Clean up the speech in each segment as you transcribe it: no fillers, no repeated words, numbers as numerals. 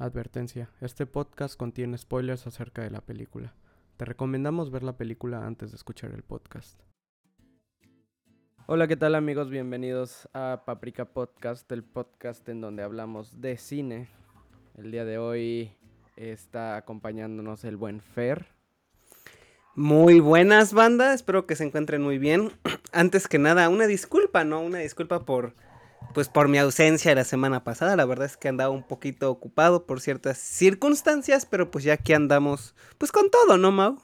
Advertencia, este podcast contiene spoilers acerca de la película. Te recomendamos ver la película antes de escuchar el podcast. Hola, ¿qué tal amigos? Bienvenidos a Paprika Podcast, el podcast en donde hablamos de cine. El día de hoy está acompañándonos el buen Fer. Muy buenas, banda, espero que se encuentren muy bien. Antes que nada, una disculpa, ¿no? Una disculpa por mi ausencia la semana pasada. La verdad es que andaba un poquito ocupado por ciertas circunstancias, pero pues ya aquí andamos, pues con todo, ¿no, Mau?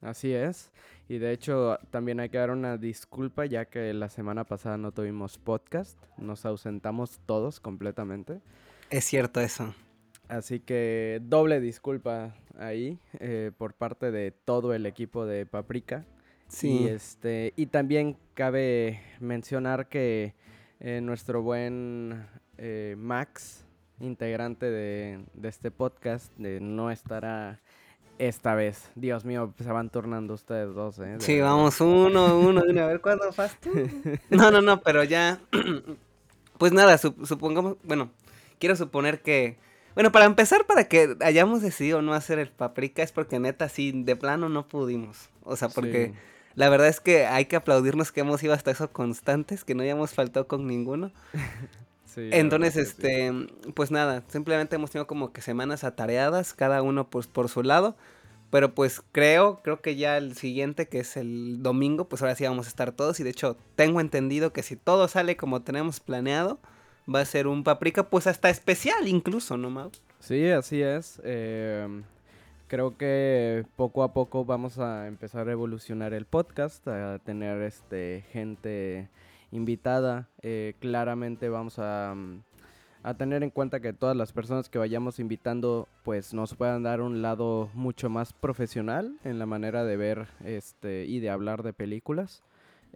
Así es, y de hecho también hay que dar una disculpa ya que la semana pasada no tuvimos podcast, nos ausentamos todos completamente. Es cierto eso. Así que doble disculpa ahí por parte de todo el equipo de Paprika. Sí. Y también cabe mencionar que nuestro buen Max, integrante de este podcast, no estará esta vez. Dios mío, se van turnando ustedes dos, ¿eh? Sí, vamos uno. A ver, ¿cuándo vas tú? No, pero ya... Pues nada, supongamos... Bueno, quiero suponer que... Bueno, para empezar, para que hayamos decidido no hacer el Paprika, es porque neta, sí, de plano no pudimos. O sea, porque... Sí. La verdad es que hay que aplaudirnos que hemos ido hasta eso constantes, que no hayamos faltado con ninguno. Sí, entonces, sí. Pues nada, simplemente hemos tenido como que semanas atareadas, cada uno pues por su lado. Pero pues creo que ya el siguiente, que es el domingo, pues ahora sí vamos a estar todos. Y de hecho, tengo entendido que si todo sale como tenemos planeado, va a ser un Paprika pues hasta especial incluso, ¿no, Mau? Sí, así es. Creo que poco a poco vamos a empezar a evolucionar el podcast, a tener gente invitada. Claramente vamos a tener en cuenta que todas las personas que vayamos invitando pues nos puedan dar un lado mucho más profesional en la manera de ver y de hablar de películas.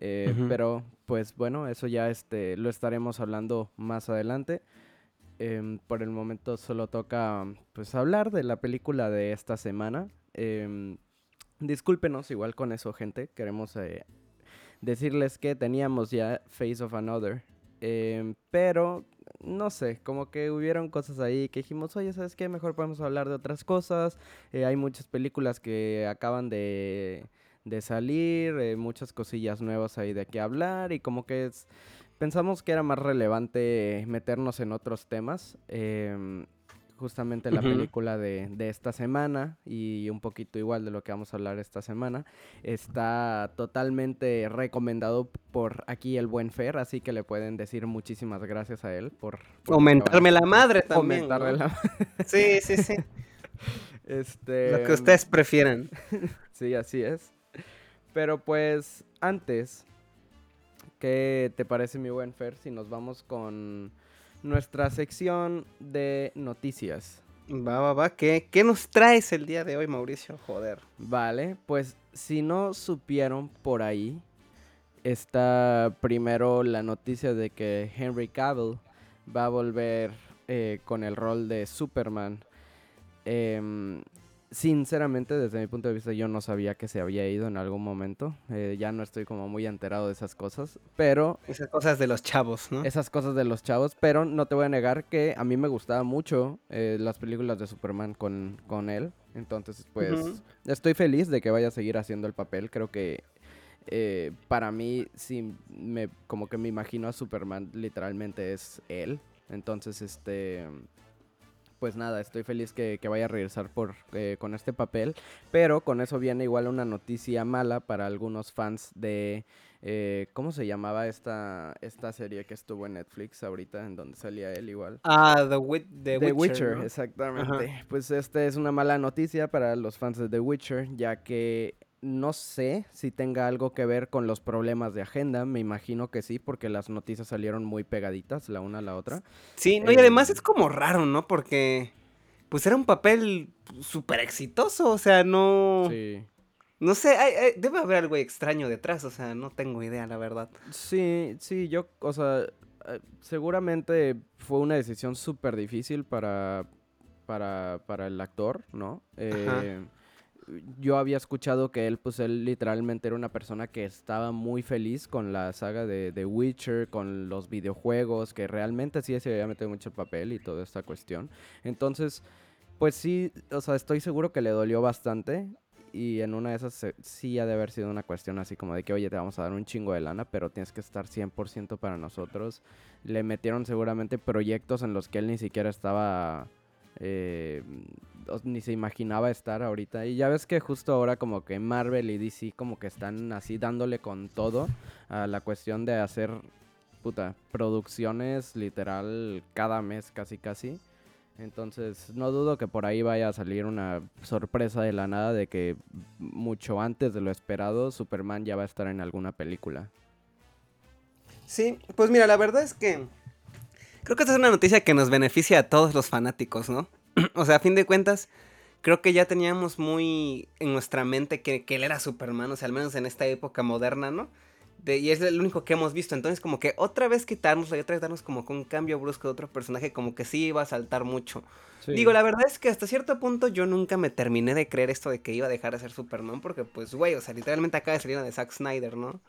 Uh-huh. Pero pues bueno, eso ya lo estaremos hablando más adelante. Por el momento solo toca pues hablar de la película de esta semana. Discúlpenos igual con eso, gente. Queremos decirles que teníamos ya Face of Another, pero no sé, como que hubieron cosas ahí que dijimos, oye, ¿sabes qué? Mejor podemos hablar de otras cosas. Hay muchas películas que acaban de salir, muchas cosillas nuevas ahí de qué hablar, y como que pensamos que era más relevante meternos en otros temas, justamente la película de esta semana, y un poquito igual de lo que vamos a hablar esta semana, está totalmente recomendado por aquí el buen Fer, así que le pueden decir muchísimas gracias a él por aumentarme la madre también. Aumentarme, ¿no? Sí. Lo que ustedes prefieran. Sí, así es. Pero pues antes... ¿Qué te parece, mi buen Fer, si nos vamos con nuestra sección de noticias? Va. ¿Qué nos traes el día de hoy, Mauricio? Joder. Vale, pues si no supieron por ahí, está primero la noticia de que Henry Cavill va a volver con el rol de Superman. Sinceramente, desde mi punto de vista, yo no sabía que se había ido en algún momento. Ya no estoy como muy enterado de esas cosas, pero... Esas cosas de los chavos, ¿no? Esas cosas de los chavos, pero no te voy a negar que a mí me gustaban mucho las películas de Superman con él. Entonces, pues, estoy feliz de que vaya a seguir haciendo el papel. Creo que para mí, sí, como que me imagino a Superman, literalmente es él. Entonces, pues nada, estoy feliz que vaya a regresar con este papel, pero con eso viene igual una noticia mala para algunos fans de... ¿Cómo se llamaba esta serie que estuvo en Netflix ahorita, en donde salía él igual? The Witcher, ¿no? Exactamente. Ajá. Pues es una mala noticia para los fans de The Witcher, ya que no sé si tenga algo que ver con los problemas de agenda. Me imagino que sí, porque las noticias salieron muy pegaditas la una a la otra. Sí, no, y además es como raro, ¿no? Porque pues era un papel súper exitoso, o sea, no... Sí. No sé, debe haber algo extraño detrás, o sea, no tengo idea, la verdad. Sí, yo, o sea, seguramente fue una decisión súper difícil para el actor, ¿no? yo había escuchado que él literalmente era una persona que estaba muy feliz con la saga de The Witcher, con los videojuegos, que realmente sí se había metido mucho el papel y toda esta cuestión. Entonces, pues sí, o sea, estoy seguro que le dolió bastante. Y en una de esas sí ha de haber sido una cuestión así como de que, oye, te vamos a dar un chingo de lana, pero tienes que estar 100% para nosotros. Le metieron seguramente proyectos en los que él ni siquiera estaba, ni se imaginaba estar ahorita. Y ya ves que justo ahora como que Marvel y DC como que están así dándole con todo a la cuestión de hacer, producciones literal cada mes casi. Entonces, no dudo que por ahí vaya a salir una sorpresa de la nada de que mucho antes de lo esperado, Superman ya va a estar en alguna película. Sí, pues mira, la verdad es que creo que esta es una noticia que nos beneficia a todos los fanáticos, ¿no? O sea, a fin de cuentas, creo que ya teníamos muy en nuestra mente que él era Superman, o sea, al menos en esta época moderna, ¿no? Y es lo único que hemos visto, entonces como que otra vez quitárnoslo y otra vez darnos como con un cambio brusco de otro personaje, como que sí iba a saltar mucho. Sí. Digo, la verdad es que hasta cierto punto yo nunca me terminé de creer esto de que iba a dejar de ser Superman, porque pues güey, o sea, literalmente acaba de salir la de Zack Snyder, ¿no?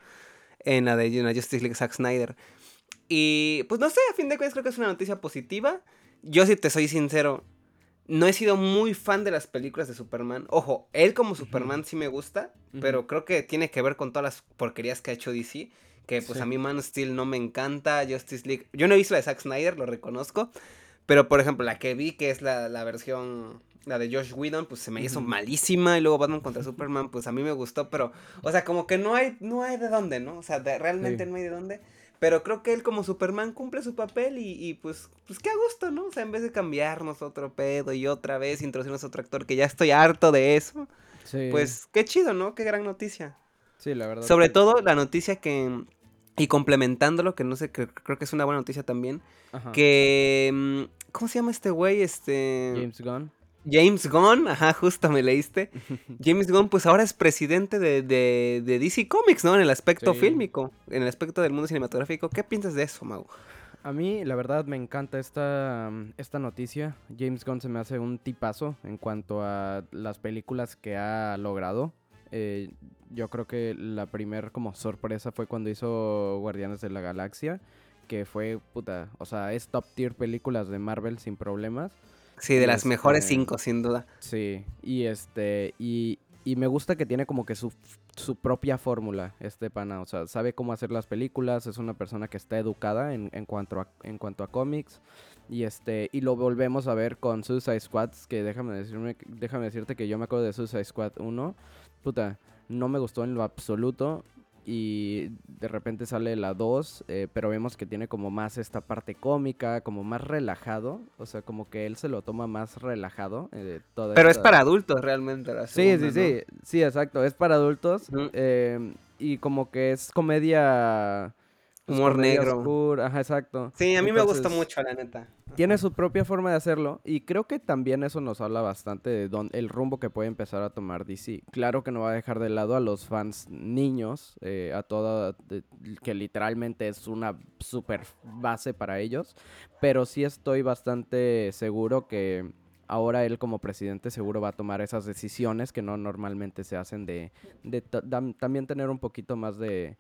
En la de Justice League Zack Snyder. Y pues no sé, a fin de cuentas creo que es una noticia positiva. Yo, si te soy sincero, no he sido muy fan de las películas de Superman. Ojo, él como Superman sí me gusta, pero creo que tiene que ver con todas las porquerías que ha hecho DC, que pues sí. A mí Man of Steel no me encanta, Justice League... Yo no he visto la de Zack Snyder, lo reconozco, pero por ejemplo la que vi, que es la versión... La de Josh Whedon, pues se me hizo malísima, y luego Batman contra Superman, pues a mí me gustó, pero... O sea, como que no hay de dónde, ¿no? O sea, realmente sí. No hay de dónde... Pero creo que él como Superman cumple su papel y pues qué a gusto, ¿no? O sea, en vez de cambiarnos otro pedo y otra vez introducirnos a otro actor, que ya estoy harto de eso, sí. Pues qué chido, ¿no? Qué gran noticia. Sí, la verdad. Sobre todo la noticia que, y complementándolo, que no sé, creo que es una buena noticia también, ajá. Que, ¿cómo se llama este güey? James Gunn, ajá, justo me leíste. James Gunn, pues ahora es presidente de DC Comics, ¿no? En el aspecto fílmico, en el aspecto del mundo cinematográfico. ¿Qué piensas de eso, Mau? A mí, la verdad, me encanta esta noticia. James Gunn se me hace un tipazo en cuanto a las películas que ha logrado. Yo creo que la primer como sorpresa fue cuando hizo Guardianes de la Galaxia, que fue, o sea, es top tier películas de Marvel sin problemas. Sí, de las mejores 5, sin duda. Sí, y me gusta que tiene como que su propia fórmula, este pana. O sea, sabe cómo hacer las películas, es una persona que está educada en cuanto a cómics. Y lo volvemos a ver con Suicide Squad, que déjame decirte que yo me acuerdo de Suicide Squad 1. No me gustó en lo absoluto. Y de repente sale la 2, pero vemos que tiene como más esta parte cómica, como más relajado, o sea, como que él se lo toma más relajado. Pero es para adultos realmente. La segunda, sí, exacto, es para adultos, y como que es comedia... Humor negro. Oscura. Ajá, exacto. Sí, a mí me gusta mucho, la neta. Tiene su propia forma de hacerlo y creo que también eso nos habla bastante de el rumbo que puede empezar a tomar DC. Claro que no va a dejar de lado a los fans niños, que literalmente es una super base para ellos, pero sí estoy bastante seguro que ahora él como presidente seguro va a tomar esas decisiones que no normalmente se hacen de también tener un poquito más de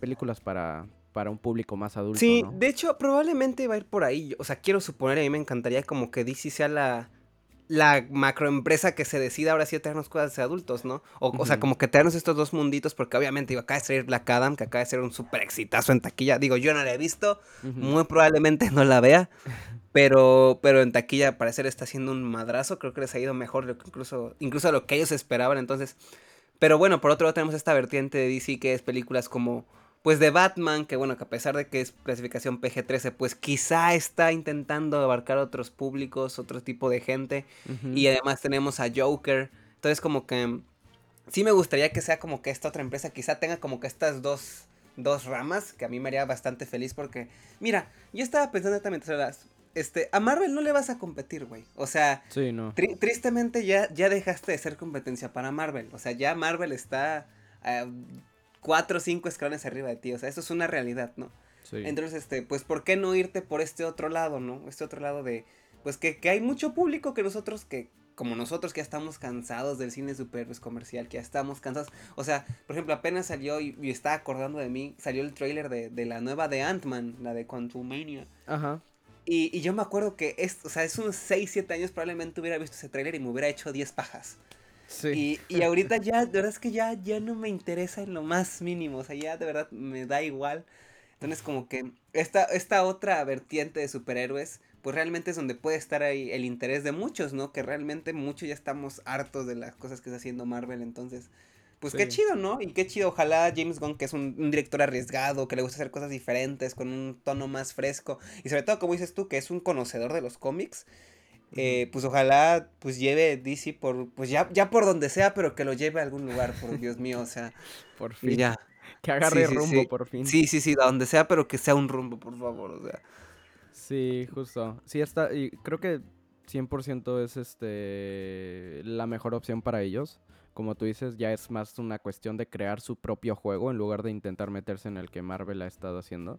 películas para un público más adulto, sí, ¿no? De hecho, probablemente va a ir por ahí. O sea, quiero suponer, a mí me encantaría como que DC sea la macroempresa que se decida ahora sí a traernos cosas de adultos, ¿no? O sea, como que traernos estos dos munditos, porque obviamente acaba de salir Black Adam, que acaba de ser un súper exitazo en taquilla. Digo, yo no la he visto, muy probablemente no la vea, pero en taquilla al parecer está haciendo un madrazo. Creo que les ha ido mejor lo que incluso lo que ellos esperaban, entonces... Pero bueno, por otro lado tenemos esta vertiente de DC que es películas como, pues, de Batman, que bueno, que a pesar de que es clasificación PG-13, pues quizá está intentando abarcar otros públicos, otro tipo de gente, y además tenemos a Joker, entonces como que sí me gustaría que sea como que esta otra empresa quizá tenga como que estas dos ramas, que a mí me haría bastante feliz porque, mira, yo estaba pensando también sobre las... a Marvel no le vas a competir, güey. O sea, sí, no. Tristemente ya dejaste de ser competencia para Marvel. O sea, ya Marvel está 4 o 5 escalones arriba de ti. O sea, eso es una realidad, ¿no? Sí. Entonces, pues, ¿por qué no irte por este otro lado, no? Este otro lado de, pues, que hay mucho público que nosotros que como nosotros que ya estamos cansados del cine superhéroes comercial, que ya estamos cansados. O sea, por ejemplo, apenas salió, y estaba acordando de mí, salió el tráiler de la nueva de Ant-Man, la de Quantumania. Ajá. Y yo me acuerdo que, o sea, es unos 6, 7 años probablemente hubiera visto ese tráiler y me hubiera hecho 10 pajas. Sí. Y ahorita ya, de verdad es que ya no me interesa en lo más mínimo, o sea, ya de verdad me da igual. Entonces como que esta otra vertiente de superhéroes, pues realmente es donde puede estar ahí el interés de muchos, ¿no? Que realmente muchos ya estamos hartos de las cosas que está haciendo Marvel, entonces, pues sí. Qué chido, ¿no? Y qué chido, ojalá James Gunn, que es un director arriesgado, que le gusta hacer cosas diferentes, con un tono más fresco, y sobre todo, como dices tú, que es un conocedor de los cómics, pues ojalá pues lleve DC por, pues ya por donde sea, pero que lo lleve a algún lugar, por Dios mío, o sea. Por fin. Ya. Que agarre rumbo, por fin. Sí, a donde sea, pero que sea un rumbo, por favor, o sea. Sí, justo. Sí, está, y creo que 100% es la mejor opción para ellos. Como tú dices, ya es más una cuestión de crear su propio juego en lugar de intentar meterse en el que Marvel ha estado haciendo.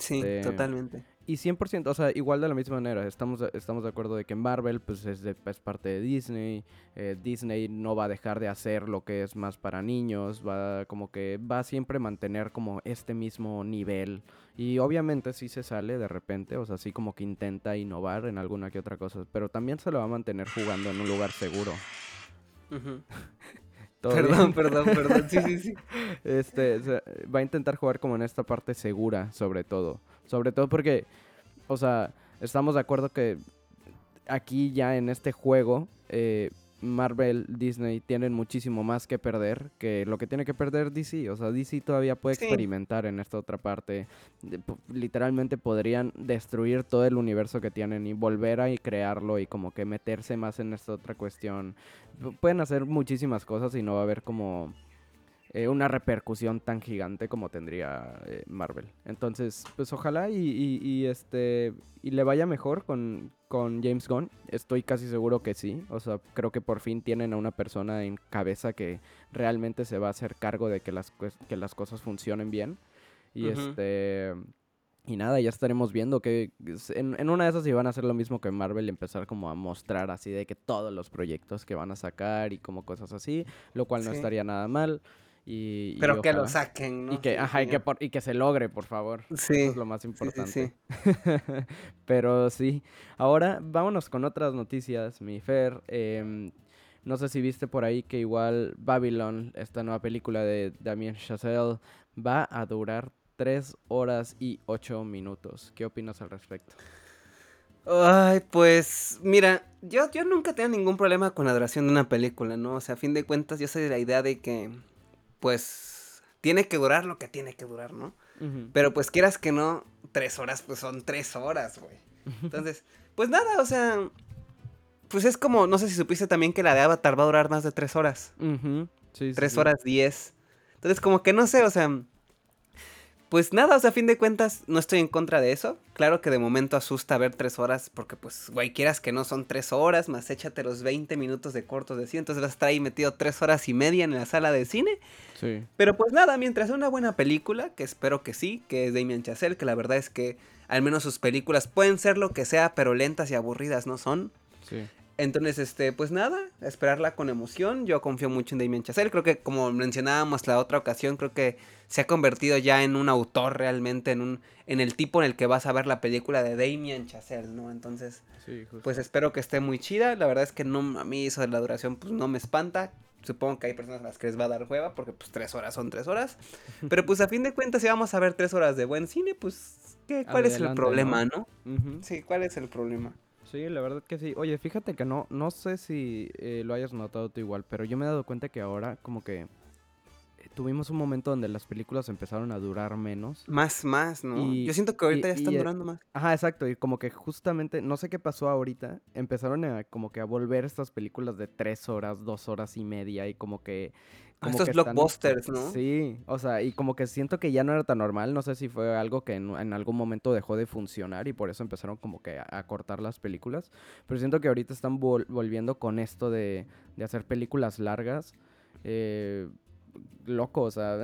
Sí, totalmente. Y 100%, o sea, igual de la misma manera, estamos de acuerdo de que Marvel pues es parte de Disney. Disney no va a dejar de hacer lo que es más para niños, va a siempre mantener como este mismo nivel. Y obviamente sí se sale de repente, o sea, sí como que intenta innovar en alguna que otra cosa, pero también se lo va a mantener jugando en un lugar seguro. Uh-huh. Perdón, sí. O sea, va a intentar jugar como en esta parte segura, sobre todo porque, o sea, estamos de acuerdo que aquí ya en este juego Marvel, Disney tienen muchísimo más que perder que lo que tiene que perder DC, o sea, DC todavía puede experimentar en esta otra parte, literalmente podrían destruir todo el universo que tienen y volver a crearlo y como que meterse más en esta otra cuestión, pueden hacer muchísimas cosas y no va a haber como una repercusión tan gigante como tendría Marvel. Entonces, pues ojalá y le vaya mejor con James Gunn. Estoy casi seguro que sí. O sea, creo que por fin tienen a una persona en cabeza que realmente se va a hacer cargo de que las cosas funcionen bien. Y uh-huh. Y nada, ya estaremos viendo que en una de esas iban a hacer lo mismo que Marvel, empezar como a mostrar así de que todos los proyectos que van a sacar y como cosas así, lo cual no estaría nada mal. Pero que lo saquen, ¿no? Y que se logre, por favor. Sí. Eso es lo más importante. Sí. Pero sí. Ahora, vámonos con otras noticias, mi Fer. No sé si viste por ahí que igual Babylon, esta nueva película de Damien Chazelle, va a durar 3 horas y 8 minutos. ¿Qué opinas al respecto? Ay, pues, mira, yo nunca tengo ningún problema con la duración de una película, ¿no? O sea, a fin de cuentas, yo soy de la idea de que pues tiene que durar lo que tiene que durar, ¿no? Uh-huh. Pero pues quieras que no, 3 horas pues son 3 horas, güey. Entonces, pues nada, o sea, pues es como, no sé si supiste también que la de Avatar va a durar más de 3 horas. Uh-huh. Sí, 3 horas 10. Entonces como que no sé, o sea, pues nada, o sea, a fin de cuentas no estoy en contra de eso. Claro que de momento asusta ver 3 horas porque pues, güey, quieras que no, son 3 horas, más échate los 20 minutos de cortos de cine. Entonces vas a estar ahí metido 3 horas y media en la sala de cine. Sí. Pero pues nada, mientras sea una buena película, que espero que sí, que es Damien Chazelle, que la verdad es que al menos sus películas pueden ser lo que sea, pero lentas y aburridas no son. Sí. Entonces, pues nada, esperarla con emoción. Yo confío mucho en Damien Chazelle. Creo que, como mencionábamos la otra ocasión, creo que se ha convertido ya en un autor realmente, en el tipo en el que vas a ver la película de Damien Chazelle, ¿no? Entonces, sí, pues espero que esté muy chida. La verdad es que no, a mí eso de la duración pues no me espanta. Supongo que hay personas a las que les va a dar hueva porque pues 3 horas son 3 horas. Pero pues a fin de cuentas si vamos a ver 3 horas de buen cine, pues ¿cuál es el problema, no? Uh-huh. Sí, ¿cuál es el problema? Sí, la verdad que sí. Oye, fíjate que no sé si lo hayas notado tú igual, pero yo me he dado cuenta que ahora como que tuvimos un momento donde las películas empezaron a durar menos. Más, ¿no? Yo siento que ahorita ya están durando más. Ajá, exacto. Y como que justamente, no sé qué pasó ahorita, empezaron a como que a volver estas películas de 3 horas, 2 horas y media y como que... Estos blockbusters, ¿no? Sí, o sea, y como que siento que ya no era tan normal, no sé si fue algo que en algún momento dejó de funcionar y por eso empezaron como que a cortar las películas, pero siento que ahorita están volviendo con esto de hacer películas largas, loco, o sea,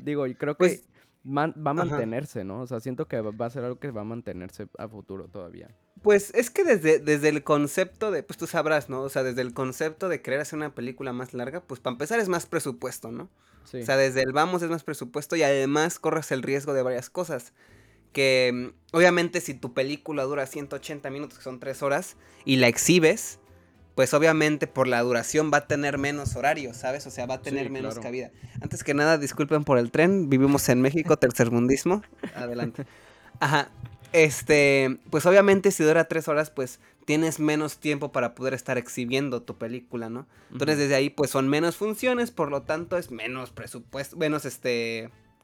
digo, yo creo que pues, va a mantenerse, ¿no? O sea, siento que va a ser algo que va a mantenerse a futuro todavía. Pues es que desde el concepto de, pues tú sabrás, ¿no? O sea, desde el concepto de querer hacer una película más larga, pues para empezar es más presupuesto, ¿no? Sí. O sea, desde el vamos es más presupuesto y además corres el riesgo de varias cosas. Que obviamente si tu película dura 180 minutos, que son 3 horas, y la exhibes, pues obviamente por la duración va a tener menos horario, ¿sabes? O sea, va a tener menos cabida. Antes que nada, disculpen por el tren, vivimos en México, tercermundismo. Adelante. Ajá. Pues obviamente si dura 3 horas, pues tienes menos tiempo para poder estar exhibiendo tu película, ¿no? Entonces desde ahí pues son menos funciones, por lo tanto es menos presupuesto, menos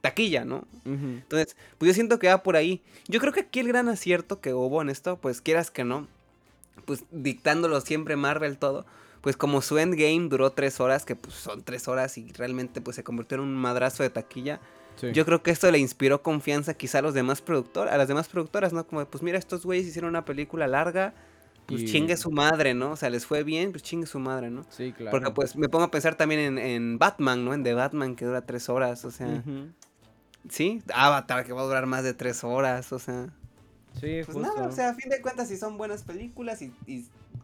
taquilla, ¿no? Entonces, pues yo siento que va por ahí. Yo creo que aquí el gran acierto que hubo en esto, pues quieras que no, pues dictándolo siempre Marvel todo, pues como su Endgame duró 3 horas, que pues son 3 horas y realmente pues se convirtió en un madrazo de taquilla. Sí. Yo creo que esto le inspiró confianza quizá a los demás a las demás productoras, ¿no? Como, pues mira, estos güeyes hicieron una película larga, pues chingue su madre, ¿no? O sea, les fue bien, pues chingue su madre, ¿no? Sí, claro. Porque pues me pongo a pensar también en Batman, ¿no? En The Batman, que dura 3 horas, o sea... ¿Sí? Avatar, que va a durar más de 3 horas, o sea... Sí, pues justo. Nada, o sea, a fin de cuentas, si son buenas películas y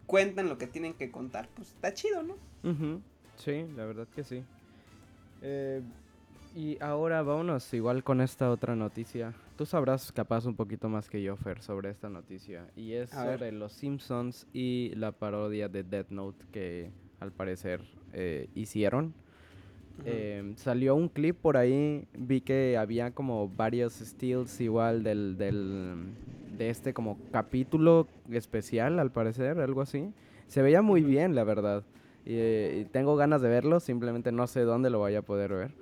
cuentan lo que tienen que contar, pues está chido, ¿no? Sí, la verdad que sí. Y ahora vámonos igual con esta otra noticia. Tú sabrás capaz un poquito más que yo, Fer, sobre esta noticia. Y es sobre Los Simpsons y la parodia de Death Note que al parecer hicieron. Salió un clip por ahí, vi que había como varios steals igual de este como capítulo especial al parecer, algo así. Se veía muy bien, la verdad. Y tengo ganas de verlo, simplemente no sé dónde lo voy a poder ver.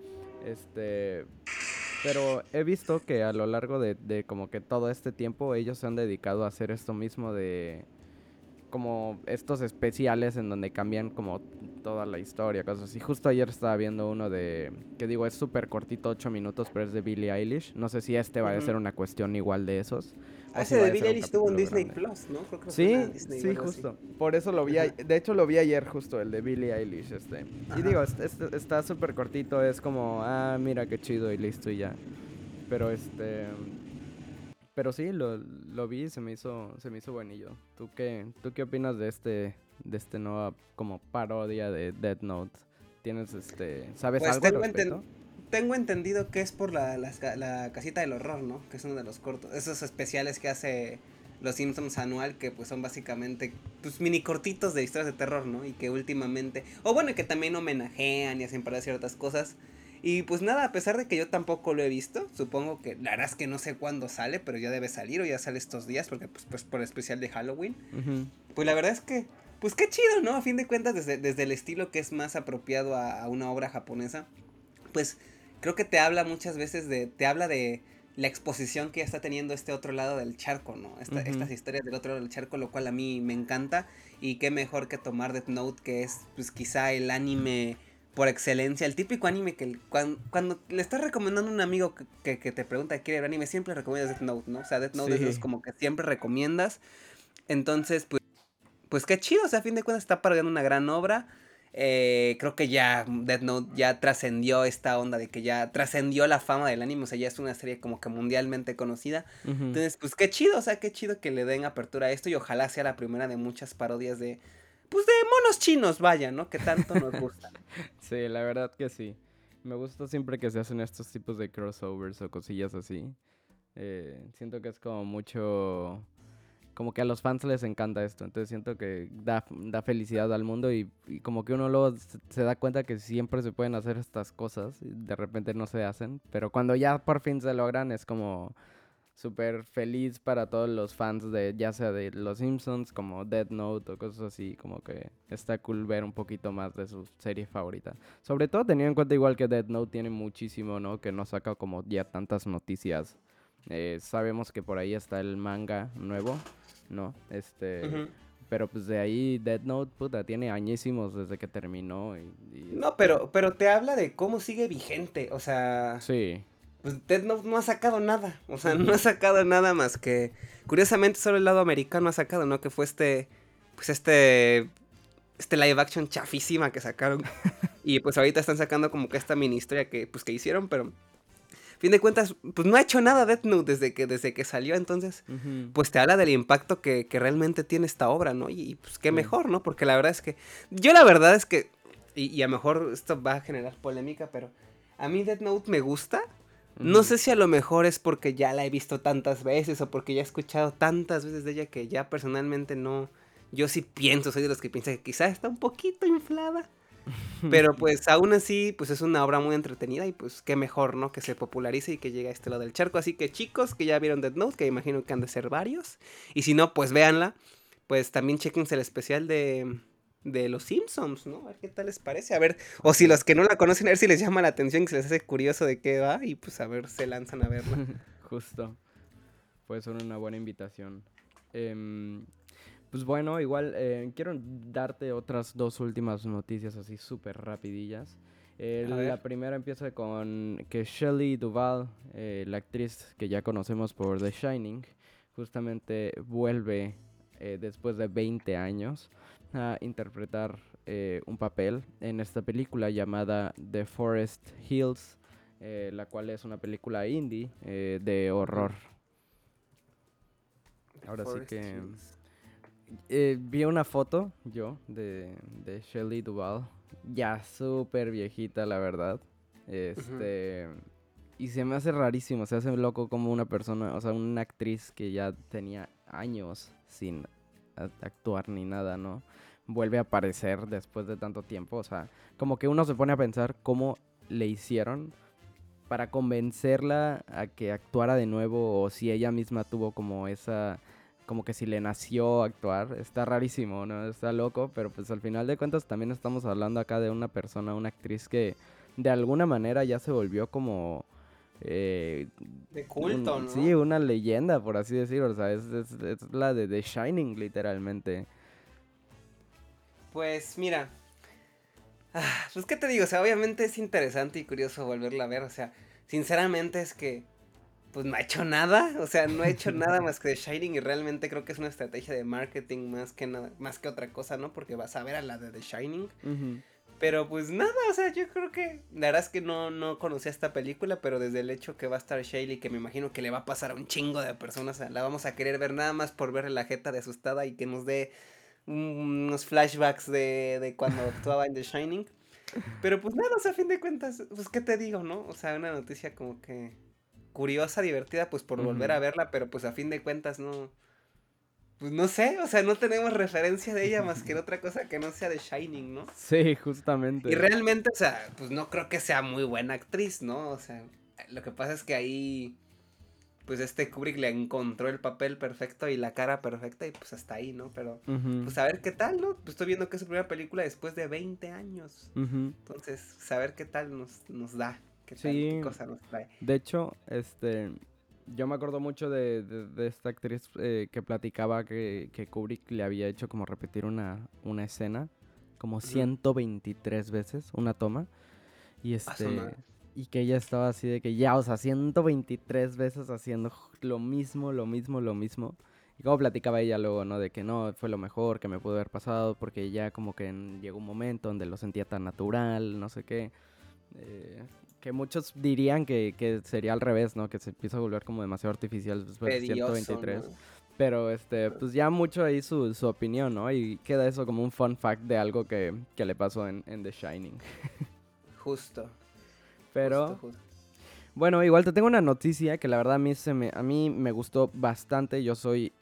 Pero he visto que a lo largo de como que todo este tiempo ellos se han dedicado a hacer esto mismo de como estos especiales en donde cambian como toda la historia, cosas así. Justo ayer estaba viendo uno de, que digo, es súper cortito, 8 minutos, pero es de Billie Eilish. No sé si va a ser una cuestión igual de esos. Ese de Billie Eilish tuvo en Disney Plus, ¿no? Creo que sí, justo. Así. Por eso lo vi, de hecho lo vi ayer justo, el de Billie Eilish. Y digo, está súper cortito, es como, mira qué chido y listo y ya. Pero pero sí, lo vi y se me hizo buenillo. ¿Tú qué opinas de este nueva como parodia de Death Note? ¿Tienes sabes pues algo al respecto? Tengo entendido que es por la casita del horror, ¿no? Que es uno de los cortos, esos especiales que hace Los Simpsons anual, que pues son básicamente pues mini cortitos de historias de terror, ¿no? Y que últimamente, que también homenajean y hacen para ciertas cosas. Y pues nada, a pesar de que yo tampoco lo he visto, supongo que la verdad es que no sé cuándo sale, pero ya debe salir o ya sale estos días, porque pues por el especial de Halloween. Pues la verdad es que, pues qué chido, ¿no? A fin de cuentas, desde el estilo que es más apropiado a una obra japonesa, pues creo que te habla muchas veces te habla de la exposición que ya está teniendo este otro lado del charco, ¿no? Estas historias del otro lado del charco, lo cual a mí me encanta. Y qué mejor que tomar Death Note, que es pues quizá el anime... por excelencia, el típico anime que cuando le estás recomendando a un amigo que te pregunta que quiere ver anime, siempre recomiendas Death Note, ¿no? O sea, Death Note es como que siempre recomiendas. Entonces, pues qué chido, o sea, a fin de cuentas está parodiando una gran obra. Creo que ya Death Note ya trascendió esta onda de que ya trascendió la fama del anime, o sea, ya es una serie como que mundialmente conocida. Entonces, pues qué chido, o sea, qué chido que le den apertura a esto y ojalá sea la primera de muchas parodias de monos chinos, vaya, ¿no? Que tanto nos gustan. Sí, la verdad que sí. Me gusta siempre que se hacen estos tipos de crossovers o cosillas así. Siento que es como mucho... como que a los fans les encanta esto. Entonces siento que da felicidad al mundo y como que uno luego se da cuenta que siempre se pueden hacer estas cosas. Y de repente no se hacen. Pero cuando ya por fin se logran es como... súper feliz para todos los fans de, ya sea de Los Simpsons, como Death Note o cosas así, como que está cool ver un poquito más de su serie favorita. Sobre todo teniendo en cuenta igual que Death Note tiene muchísimo, ¿no? Que no saca como ya tantas noticias. Sabemos que por ahí está el manga nuevo, ¿no? Pero pues de ahí Death Note, puta, tiene añísimos desde que terminó. No, pero te habla de cómo sigue vigente, o sea... Sí. Pues Death Note no ha sacado nada, o sea, no ha sacado nada más que, curiosamente, solo el lado americano ha sacado, ¿no? Que fue este live action chafísima que sacaron, y pues ahorita están sacando como que esta mini historia que hicieron, pero fin de cuentas, pues no ha hecho nada Death Note desde que salió, entonces, uh-huh, pues te habla del impacto que realmente tiene esta obra, ¿no? Y pues qué mejor, ¿no? Porque la verdad es que, y a lo mejor esto va a generar polémica, pero a mí Death Note me gusta. No sé si a lo mejor es porque ya la he visto tantas veces o porque ya he escuchado tantas veces de ella que ya personalmente no... Yo sí pienso, soy de los que piensan que quizás está un poquito inflada. Pero pues aún así, pues es una obra muy entretenida y pues qué mejor, ¿no? Que se popularice y que llegue a este lado del charco. Así que chicos que ya vieron Death Note, que imagino que han de ser varios. Y si no, pues véanla. Pues también chequense el especial de Los Simpsons, ¿no? A ver qué tal les parece, a ver, o si los que no la conocen, a ver si les llama la atención, que se les hace curioso de qué va, y pues a ver, se lanzan a verla. Justo, puede ser una buena invitación. Pues bueno, igual quiero darte otras dos últimas noticias así súper rapidillas. La primera empieza con que Shelley Duvall, la actriz que ya conocemos por The Shining, justamente vuelve después de 20 años a interpretar un papel en esta película llamada The Forest Hills, la cual es una película indie de horror. Ahora sí que vi una foto yo de Shelley Duvall, ya súper viejita la verdad, uh-huh, y se me hace rarísimo, se hace loco como una persona, o sea, una actriz que ya tenía años sin actuar ni nada, ¿no? Vuelve a aparecer después de tanto tiempo, o sea, como que uno se pone a pensar cómo le hicieron para convencerla a que actuara de nuevo, o si ella misma tuvo como esa, como que si le nació actuar. Está rarísimo, ¿no? Está loco, pero pues al final de cuentas también estamos hablando acá de una persona, una actriz que de alguna manera ya se volvió como... de culto, ¿no? Sí, una leyenda, por así decirlo. O sea, es la de The Shining, literalmente. Pues, mira, pues, ¿qué te digo? O sea, obviamente es interesante y curioso volverla a ver. O sea, sinceramente es que pues no ha hecho nada. O sea, no ha hecho nada más que The Shining. Y realmente creo que es una estrategia de marketing más que nada, más que otra cosa, ¿no? Porque vas a ver a la de The Shining. Uh-huh. Pero pues nada, o sea, yo creo que... La verdad es que no conocía esta película, pero desde el hecho que va a estar Shelley, que me imagino que le va a pasar a un chingo de personas, o sea, la vamos a querer ver nada más por verle la jeta de asustada y que nos dé unos flashbacks de cuando actuaba en The Shining. Pero pues nada, o sea, a fin de cuentas, pues qué te digo, ¿no? O sea, una noticia como que curiosa, divertida, pues por volver a verla, pero pues a fin de cuentas no... Pues no sé, o sea, no tenemos referencia de ella más que en otra cosa que no sea de Shining, ¿no? Sí, justamente. Y realmente, o sea, pues no creo que sea muy buena actriz, ¿no? O sea, lo que pasa es que ahí, pues Kubrick le encontró el papel perfecto y la cara perfecta y pues hasta ahí, ¿no? Pero, pues a ver qué tal, ¿no? Pues estoy viendo que es su primera película después de 20 años. Uh-huh. Entonces, saber qué tal nos da, qué tal, sí, qué cosa nos trae. De hecho, yo me acuerdo mucho de esta actriz que platicaba que Kubrick le había hecho como repetir una escena como 123 veces, una toma, y y que ella estaba así de que ya, o sea, 123 veces haciendo lo mismo, y como platicaba ella luego, ¿no? De que no, fue lo mejor que me pudo haber pasado porque ya como que llegó un momento donde lo sentía tan natural, no sé qué... Que muchos dirían que sería al revés, ¿no? Que se empieza a volver como demasiado artificial después de 123. ¿No? Pero, pues ya mucho ahí su opinión, ¿no? Y queda eso como un fun fact de algo que le pasó en The Shining. Justo. Pero... Justo. Bueno, igual te tengo una noticia que la verdad a mí me gustó bastante. Yo soy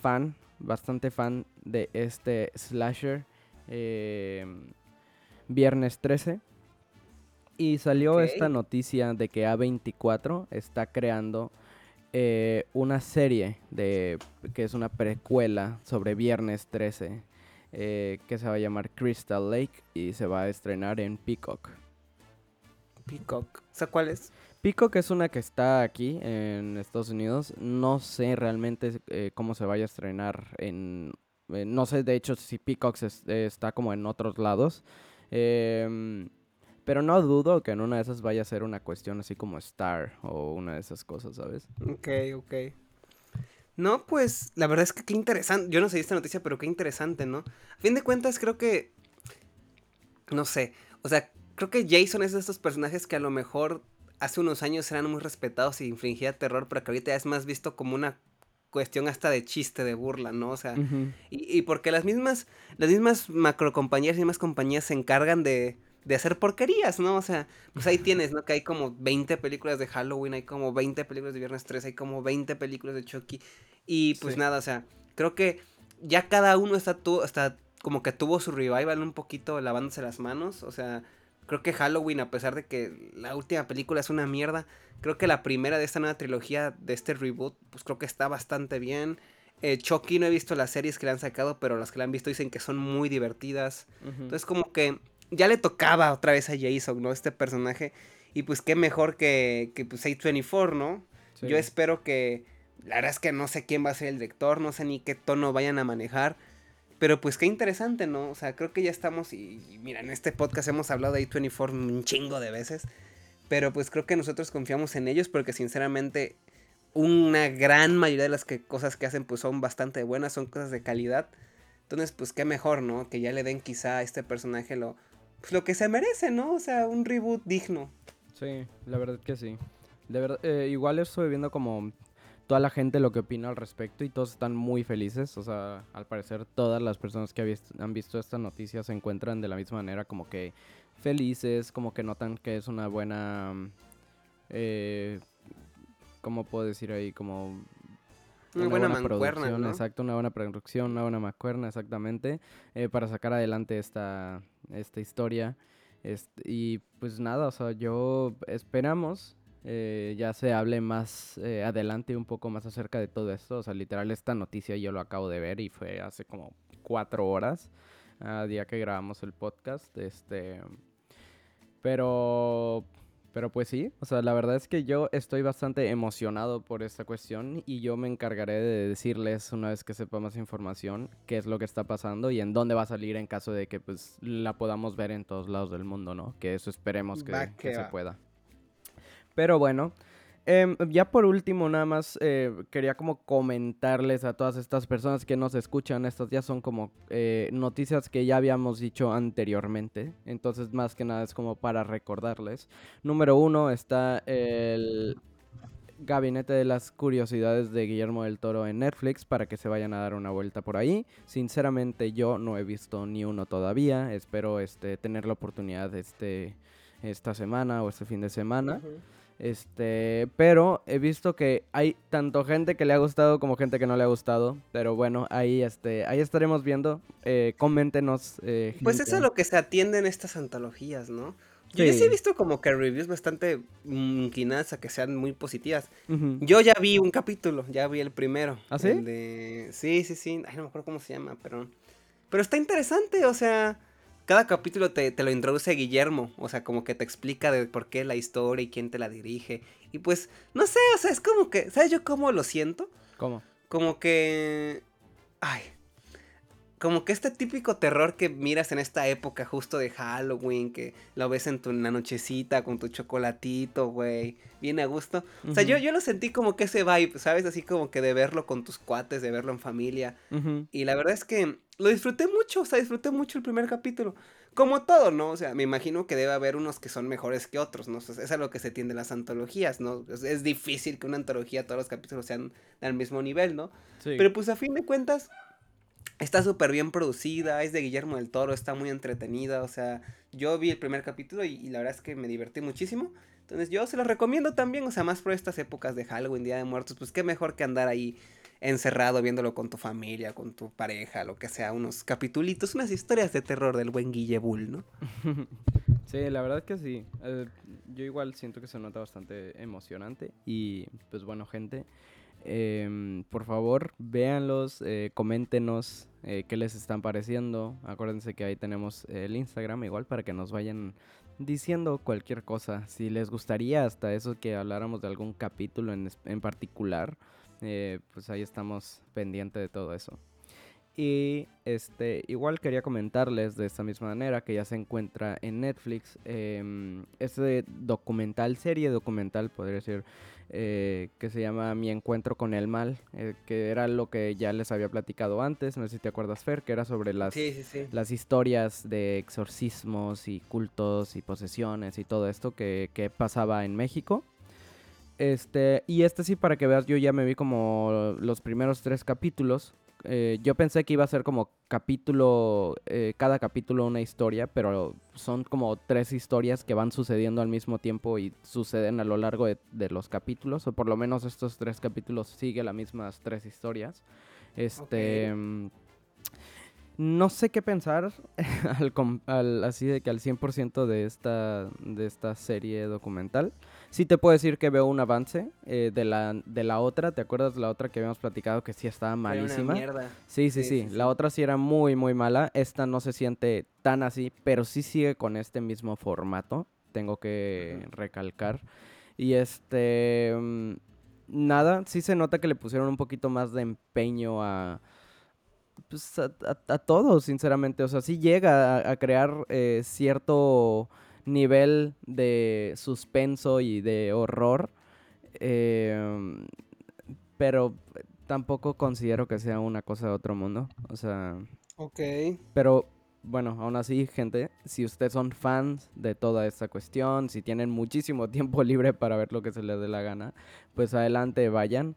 fan, bastante fan de este slasher, Viernes 13. Y salió esta noticia de que A24 está creando una serie que es una precuela sobre Viernes 13, que se va a llamar Crystal Lake y se va a estrenar en Peacock. ¿Peacock? ¿O sea, cuál es? Peacock es una que está aquí en Estados Unidos. No sé realmente cómo se vaya a estrenar no sé, de hecho, si Peacock está como en otros lados. Pero no dudo que en una de esas vaya a ser una cuestión así como Star o una de esas cosas, ¿sabes? Ok. No, pues, la verdad es que qué interesante. Yo no sé esta noticia, pero qué interesante, ¿no? A fin de cuentas, creo que... No sé, o sea, Creo que Jason es de estos personajes que a lo mejor hace unos años eran muy respetados y infringía terror, pero que ahorita ya es más visto como una cuestión hasta de chiste, de burla, ¿no? O sea, uh-huh. y porque las mismas macrocompañías, las mismas compañías se encargan de hacer porquerías, ¿no? O sea, pues ahí tienes, ¿no? Que hay como 20 películas de Halloween, hay como 20 películas de Viernes 13, hay como 20 películas de Chucky, y pues sí. Nada, o sea, creo que ya cada uno está como que tuvo su revival un poquito lavándose las manos, o sea, creo que Halloween, a pesar de que la última película es una mierda, creo que la primera de esta nueva trilogía, de este reboot, pues creo que está bastante bien. Chucky, no he visto las series que le han sacado, pero las que le han visto dicen que son muy divertidas. Uh-huh. Entonces como que ya le tocaba otra vez a Jason, ¿no? Este personaje. Y pues qué mejor que pues A24, ¿no? Sí. Yo espero que... La verdad es que no sé quién va a ser el director, no sé ni qué tono vayan a manejar. Pero pues qué interesante, ¿no? O sea, creo que ya estamos... Y mira, en este podcast hemos hablado de A24 un chingo de veces. Pero pues creo que nosotros confiamos en ellos porque sinceramente... Una gran mayoría de las cosas que hacen pues son bastante buenas, son cosas de calidad. Entonces pues qué mejor, ¿no? Que ya le den quizá a este personaje lo que se merece, ¿no? O sea, un reboot digno. Sí, la verdad que sí. De verdad, igual estoy viendo como... Toda la gente lo que opina al respecto y todos están muy felices, o sea, al parecer todas las personas que han visto esta noticia se encuentran de la misma manera como que felices, como que notan que es una buena, ¿cómo puedo decir ahí? Como una buena mancuerna, ¿no? Exacto, una buena producción, una buena mancuerna, exactamente, para sacar adelante esta historia. Y pues nada, o sea, yo esperamos... ya se hable más adelante un poco más acerca de todo esto. O sea, literal, esta noticia yo lo acabo de ver y fue hace como 4 horas al día que grabamos el podcast. Pero pues sí, o sea, la verdad es que yo estoy bastante emocionado por esta cuestión y yo me encargaré de decirles una vez que sepa más información qué es lo que está pasando y en dónde va a salir en caso de que pues la podamos ver en todos lados del mundo, ¿no? Que eso esperemos que se pueda. Pero bueno, ya por último nada más quería como comentarles a todas estas personas que nos escuchan. Estas ya son como noticias que ya habíamos dicho anteriormente. Entonces más que nada es como para recordarles. Número 1 está el Gabinete de las Curiosidades de Guillermo del Toro en Netflix para que se vayan a dar una vuelta por ahí. Sinceramente yo no he visto ni uno todavía. Espero tener la oportunidad esta semana o este fin de semana. Uh-huh. Pero he visto que hay tanto gente que le ha gustado como gente que no le ha gustado, pero bueno, ahí estaremos viendo, coméntenos. Pues eso es lo que se atiende en estas antologías, ¿no? Sí. Yo sí he visto como que reviews bastante inclinadas a que sean muy positivas. Uh-huh. Yo ya vi un capítulo, ya vi el primero. ¿Ah, sí? Sí, ay, no me acuerdo cómo se llama, pero está interesante, o sea... Cada capítulo te lo introduce Guillermo, o sea, como que te explica de por qué la historia y quién te la dirige. Y pues, no sé, o sea, es como que, ¿sabes yo cómo lo siento? ¿Cómo? Como que, como que este típico terror que miras en esta época justo de Halloween, que lo ves en la nochecita con tu chocolatito, güey, bien a gusto. O sea, yo lo sentí como que ese vibe, ¿sabes? Así como que de verlo con tus cuates, de verlo en familia. Uh-huh. Y la verdad es que... Lo disfruté mucho, o sea, disfruté mucho el primer capítulo. Como todo, ¿no? O sea, me imagino que debe haber unos que son mejores que otros, ¿no? O sea, es a lo que se tiende las antologías, ¿no? Es difícil que una antología, todos los capítulos sean al mismo nivel, ¿no? Sí. Pero pues a fin de cuentas, está súper bien producida, es de Guillermo del Toro, está muy entretenida, o sea, yo vi el primer capítulo y la verdad es que me divertí muchísimo. Entonces yo se los recomiendo también, o sea, más por estas épocas de Halloween, Día de Muertos, pues qué mejor que andar ahí... encerrado, viéndolo con tu familia, con tu pareja, lo que sea, unos capitulitos, unas historias de terror del buen Guillebull, ¿no? Sí, la verdad que sí. Yo igual siento que se nota bastante emocionante y, pues bueno, gente, por favor, véanlos, coméntenos qué les están pareciendo. Acuérdense que ahí tenemos el Instagram igual para que nos vayan diciendo cualquier cosa. Si les gustaría hasta eso que habláramos de algún capítulo en particular... pues ahí estamos pendiente de todo eso. Y igual quería comentarles de esta misma manera que ya se encuentra en Netflix este documental, serie documental podría decir, que se llama Mi Encuentro con el Mal, que era lo que ya les había platicado antes, no sé si te acuerdas, Fer, que era sobre las historias de exorcismos y cultos y posesiones y todo esto que pasaba en México. Y para que veas, yo ya me vi como los primeros 3 capítulos. Yo pensé que iba a ser como capítulo, cada capítulo una historia, pero son como 3 historias que van sucediendo al mismo tiempo y suceden a lo largo de los capítulos, o por lo menos estos 3 capítulos sigue las mismas 3 historias. Okay. No sé qué pensar así de que al 100% de esta serie documental. Sí te puedo decir que veo un avance de la otra. ¿Te acuerdas la otra que habíamos platicado que sí estaba malísima? Era una mierda. Sí. La otra sí era muy, muy mala. Esta no se siente tan así, pero sí sigue con este mismo formato. Tengo que recalcar. Y nada, sí se nota que le pusieron un poquito más de empeño a todo, sinceramente. O sea, sí llega a crear cierto nivel de suspenso y de horror, pero tampoco considero que sea una cosa de otro mundo. O sea, okay. Pero bueno, aún así, gente, si ustedes son fans de toda esta cuestión, si tienen muchísimo tiempo libre para ver lo que se les dé la gana, pues adelante, vayan.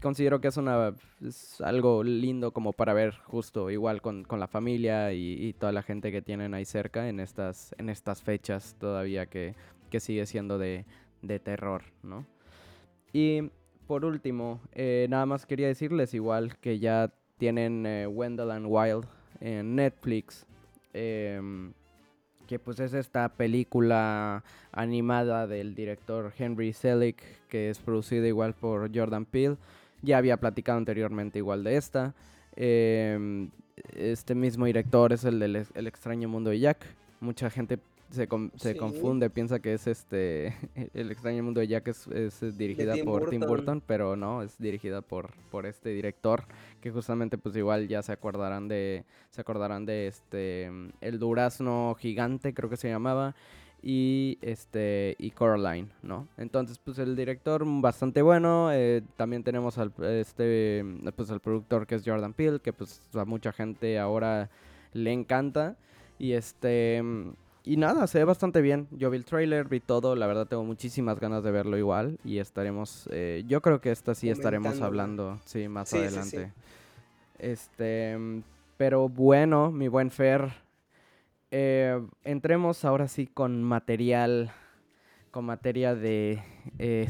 Considero que es algo lindo como para ver justo igual con la familia y toda la gente que tienen ahí cerca en estas fechas todavía que sigue siendo de terror, ¿no? Y por último, nada más quería decirles igual que ya tienen Wendell and Wild en Netflix, que pues es esta película animada del director Henry Selick, que es producida igual por Jordan Peele. Ya había platicado anteriormente igual de esta. Este mismo director es el del El Extraño Mundo de Jack. Mucha gente se confunde, piensa que es El Extraño Mundo de Jack es dirigida por Tim Burton, pero no, es dirigida por este director, que justamente pues igual ya se acordarán de El Durazno Gigante, creo que se llamaba, y Coraline, ¿no? Entonces, pues el director bastante bueno. También tenemos al productor, que es Jordan Peele, que pues a mucha gente ahora le encanta. Y nada, se ve bastante bien. Yo vi el trailer, vi todo. La verdad, tengo muchísimas ganas de verlo igual. Y estaremos... yo creo que esta sí estaremos hablando más adelante. Sí. Pero bueno, mi buen Fer. Entremos ahora sí con material... Con materia de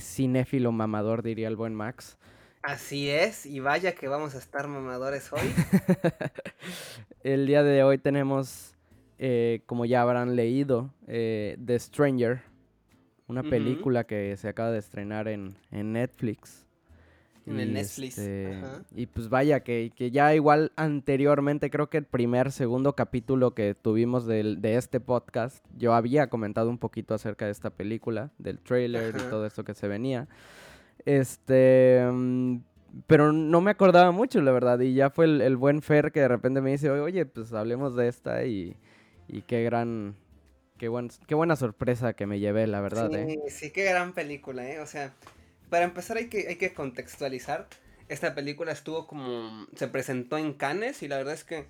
cinéfilo mamador, diría el buen Max. Así es, y vaya que vamos a estar mamadores hoy. El día de hoy tenemos... como ya habrán leído, The Stranger, una película que se acaba de estrenar en Netflix. En el Netflix. Y pues vaya, que ya igual anteriormente, creo que el segundo capítulo que tuvimos de este podcast, yo había comentado un poquito acerca de esta película, del trailer y todo esto que se venía. Pero no me acordaba mucho, la verdad, y ya fue el buen Fer que de repente me dice, oye, pues hablemos de esta y... Y qué buena sorpresa que me llevé, la verdad, Sí, qué gran película, O sea, para empezar hay que contextualizar. Esta película se presentó en Cannes y la verdad es que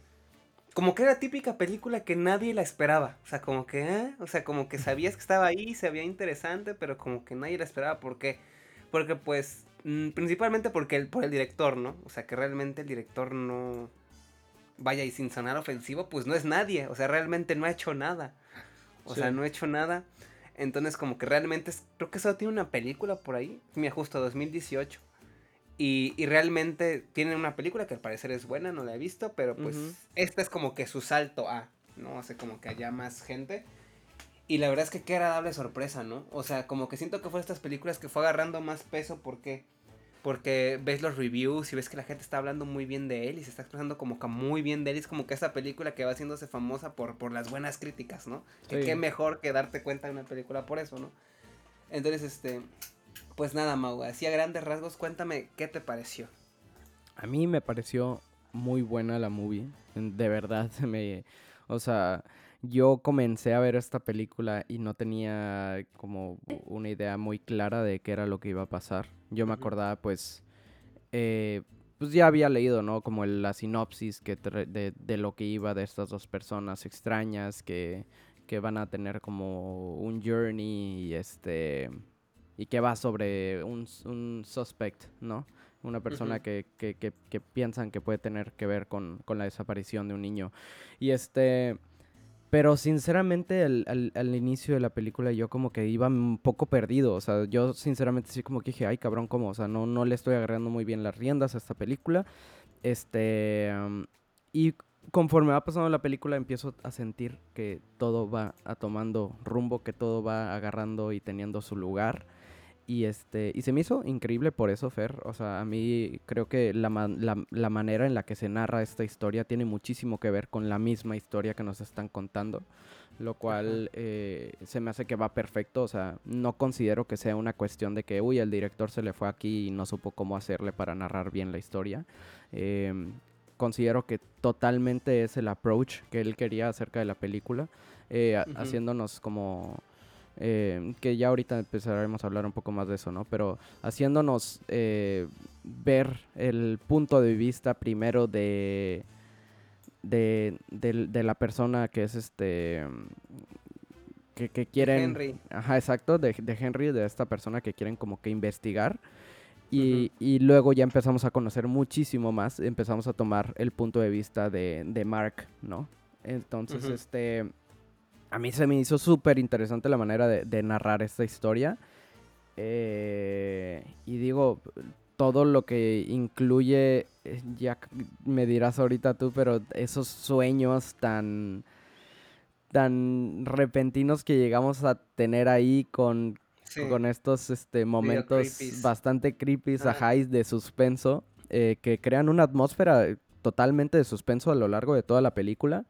como que era típica película que nadie la esperaba. O sea, como que, como que sabías que estaba ahí, se veía interesante, pero como que nadie la esperaba. ¿Por qué? Porque pues, principalmente por el director, ¿no? O sea, que realmente el director no... Vaya, y sin sonar ofensivo, pues no es nadie. O sea, realmente no ha hecho nada. Entonces, como que realmente... Creo que solo tiene una película por ahí. Mira, justo 2018. Y realmente tiene una película que al parecer es buena, no la he visto. Pero pues esta es como que su salto a, ¿no? O sea, como que haya más gente. Y la verdad es que qué agradable sorpresa, ¿no? O sea, como que siento que fue estas películas que fue agarrando más peso porque ves los reviews y ves que la gente está hablando muy bien de él y se está expresando como que muy bien de él. Es como que esa película que va haciéndose famosa por las buenas críticas, ¿no? Sí. Que qué mejor que darte cuenta de una película por eso, ¿no? Entonces, pues nada, Mau, así a grandes rasgos, cuéntame, ¿qué te pareció? A mí me pareció muy buena la movie. De verdad, o sea, yo comencé a ver esta película y no tenía como una idea muy clara de qué era lo que iba a pasar. Yo me acordaba, pues ya había leído, ¿no? Como la sinopsis que de lo que iba de estas dos personas extrañas que van a tener como un journey y y que va sobre un suspect, ¿no? Una persona uh-huh. que piensan que puede tener que ver con la desaparición de un niño. Y pero sinceramente al inicio de la película yo como que iba un poco perdido. O sea, yo sinceramente sí como que dije, ay cabrón, ¿cómo? O sea, no le estoy agarrando muy bien las riendas a esta película. Y conforme va pasando la película empiezo a sentir que todo va tomando rumbo, que todo va agarrando y teniendo su lugar. Y se me hizo increíble por eso, Fer. O sea, a mí creo que la manera en la que se narra esta historia tiene muchísimo que ver con la misma historia que nos están contando, lo cual se me hace que va perfecto. O sea, no considero que sea una cuestión de que, uy, el director se le fue aquí y no supo cómo hacerle para narrar bien la historia. Considero que totalmente es el approach que él quería acerca de la película, uh-huh. haciéndonos como... que ya ahorita empezaremos a hablar un poco más de eso, ¿no? Pero haciéndonos ver el punto de vista primero de la persona que es que quieren... Henry. Ajá, exacto, de Henry, de esta persona que quieren como que investigar. Y, uh-huh. y luego ya empezamos a conocer muchísimo más, empezamos a tomar el punto de vista de Mark, ¿no? Entonces, uh-huh. A mí se me hizo súper interesante la manera de narrar esta historia. Y digo, todo lo que incluye, ya me dirás ahorita tú, pero esos sueños tan repentinos que llegamos a tener ahí con estos momentos creepy. Bastante creepy, ajá, de suspenso, que crean una atmósfera totalmente de suspenso a lo largo de toda la película.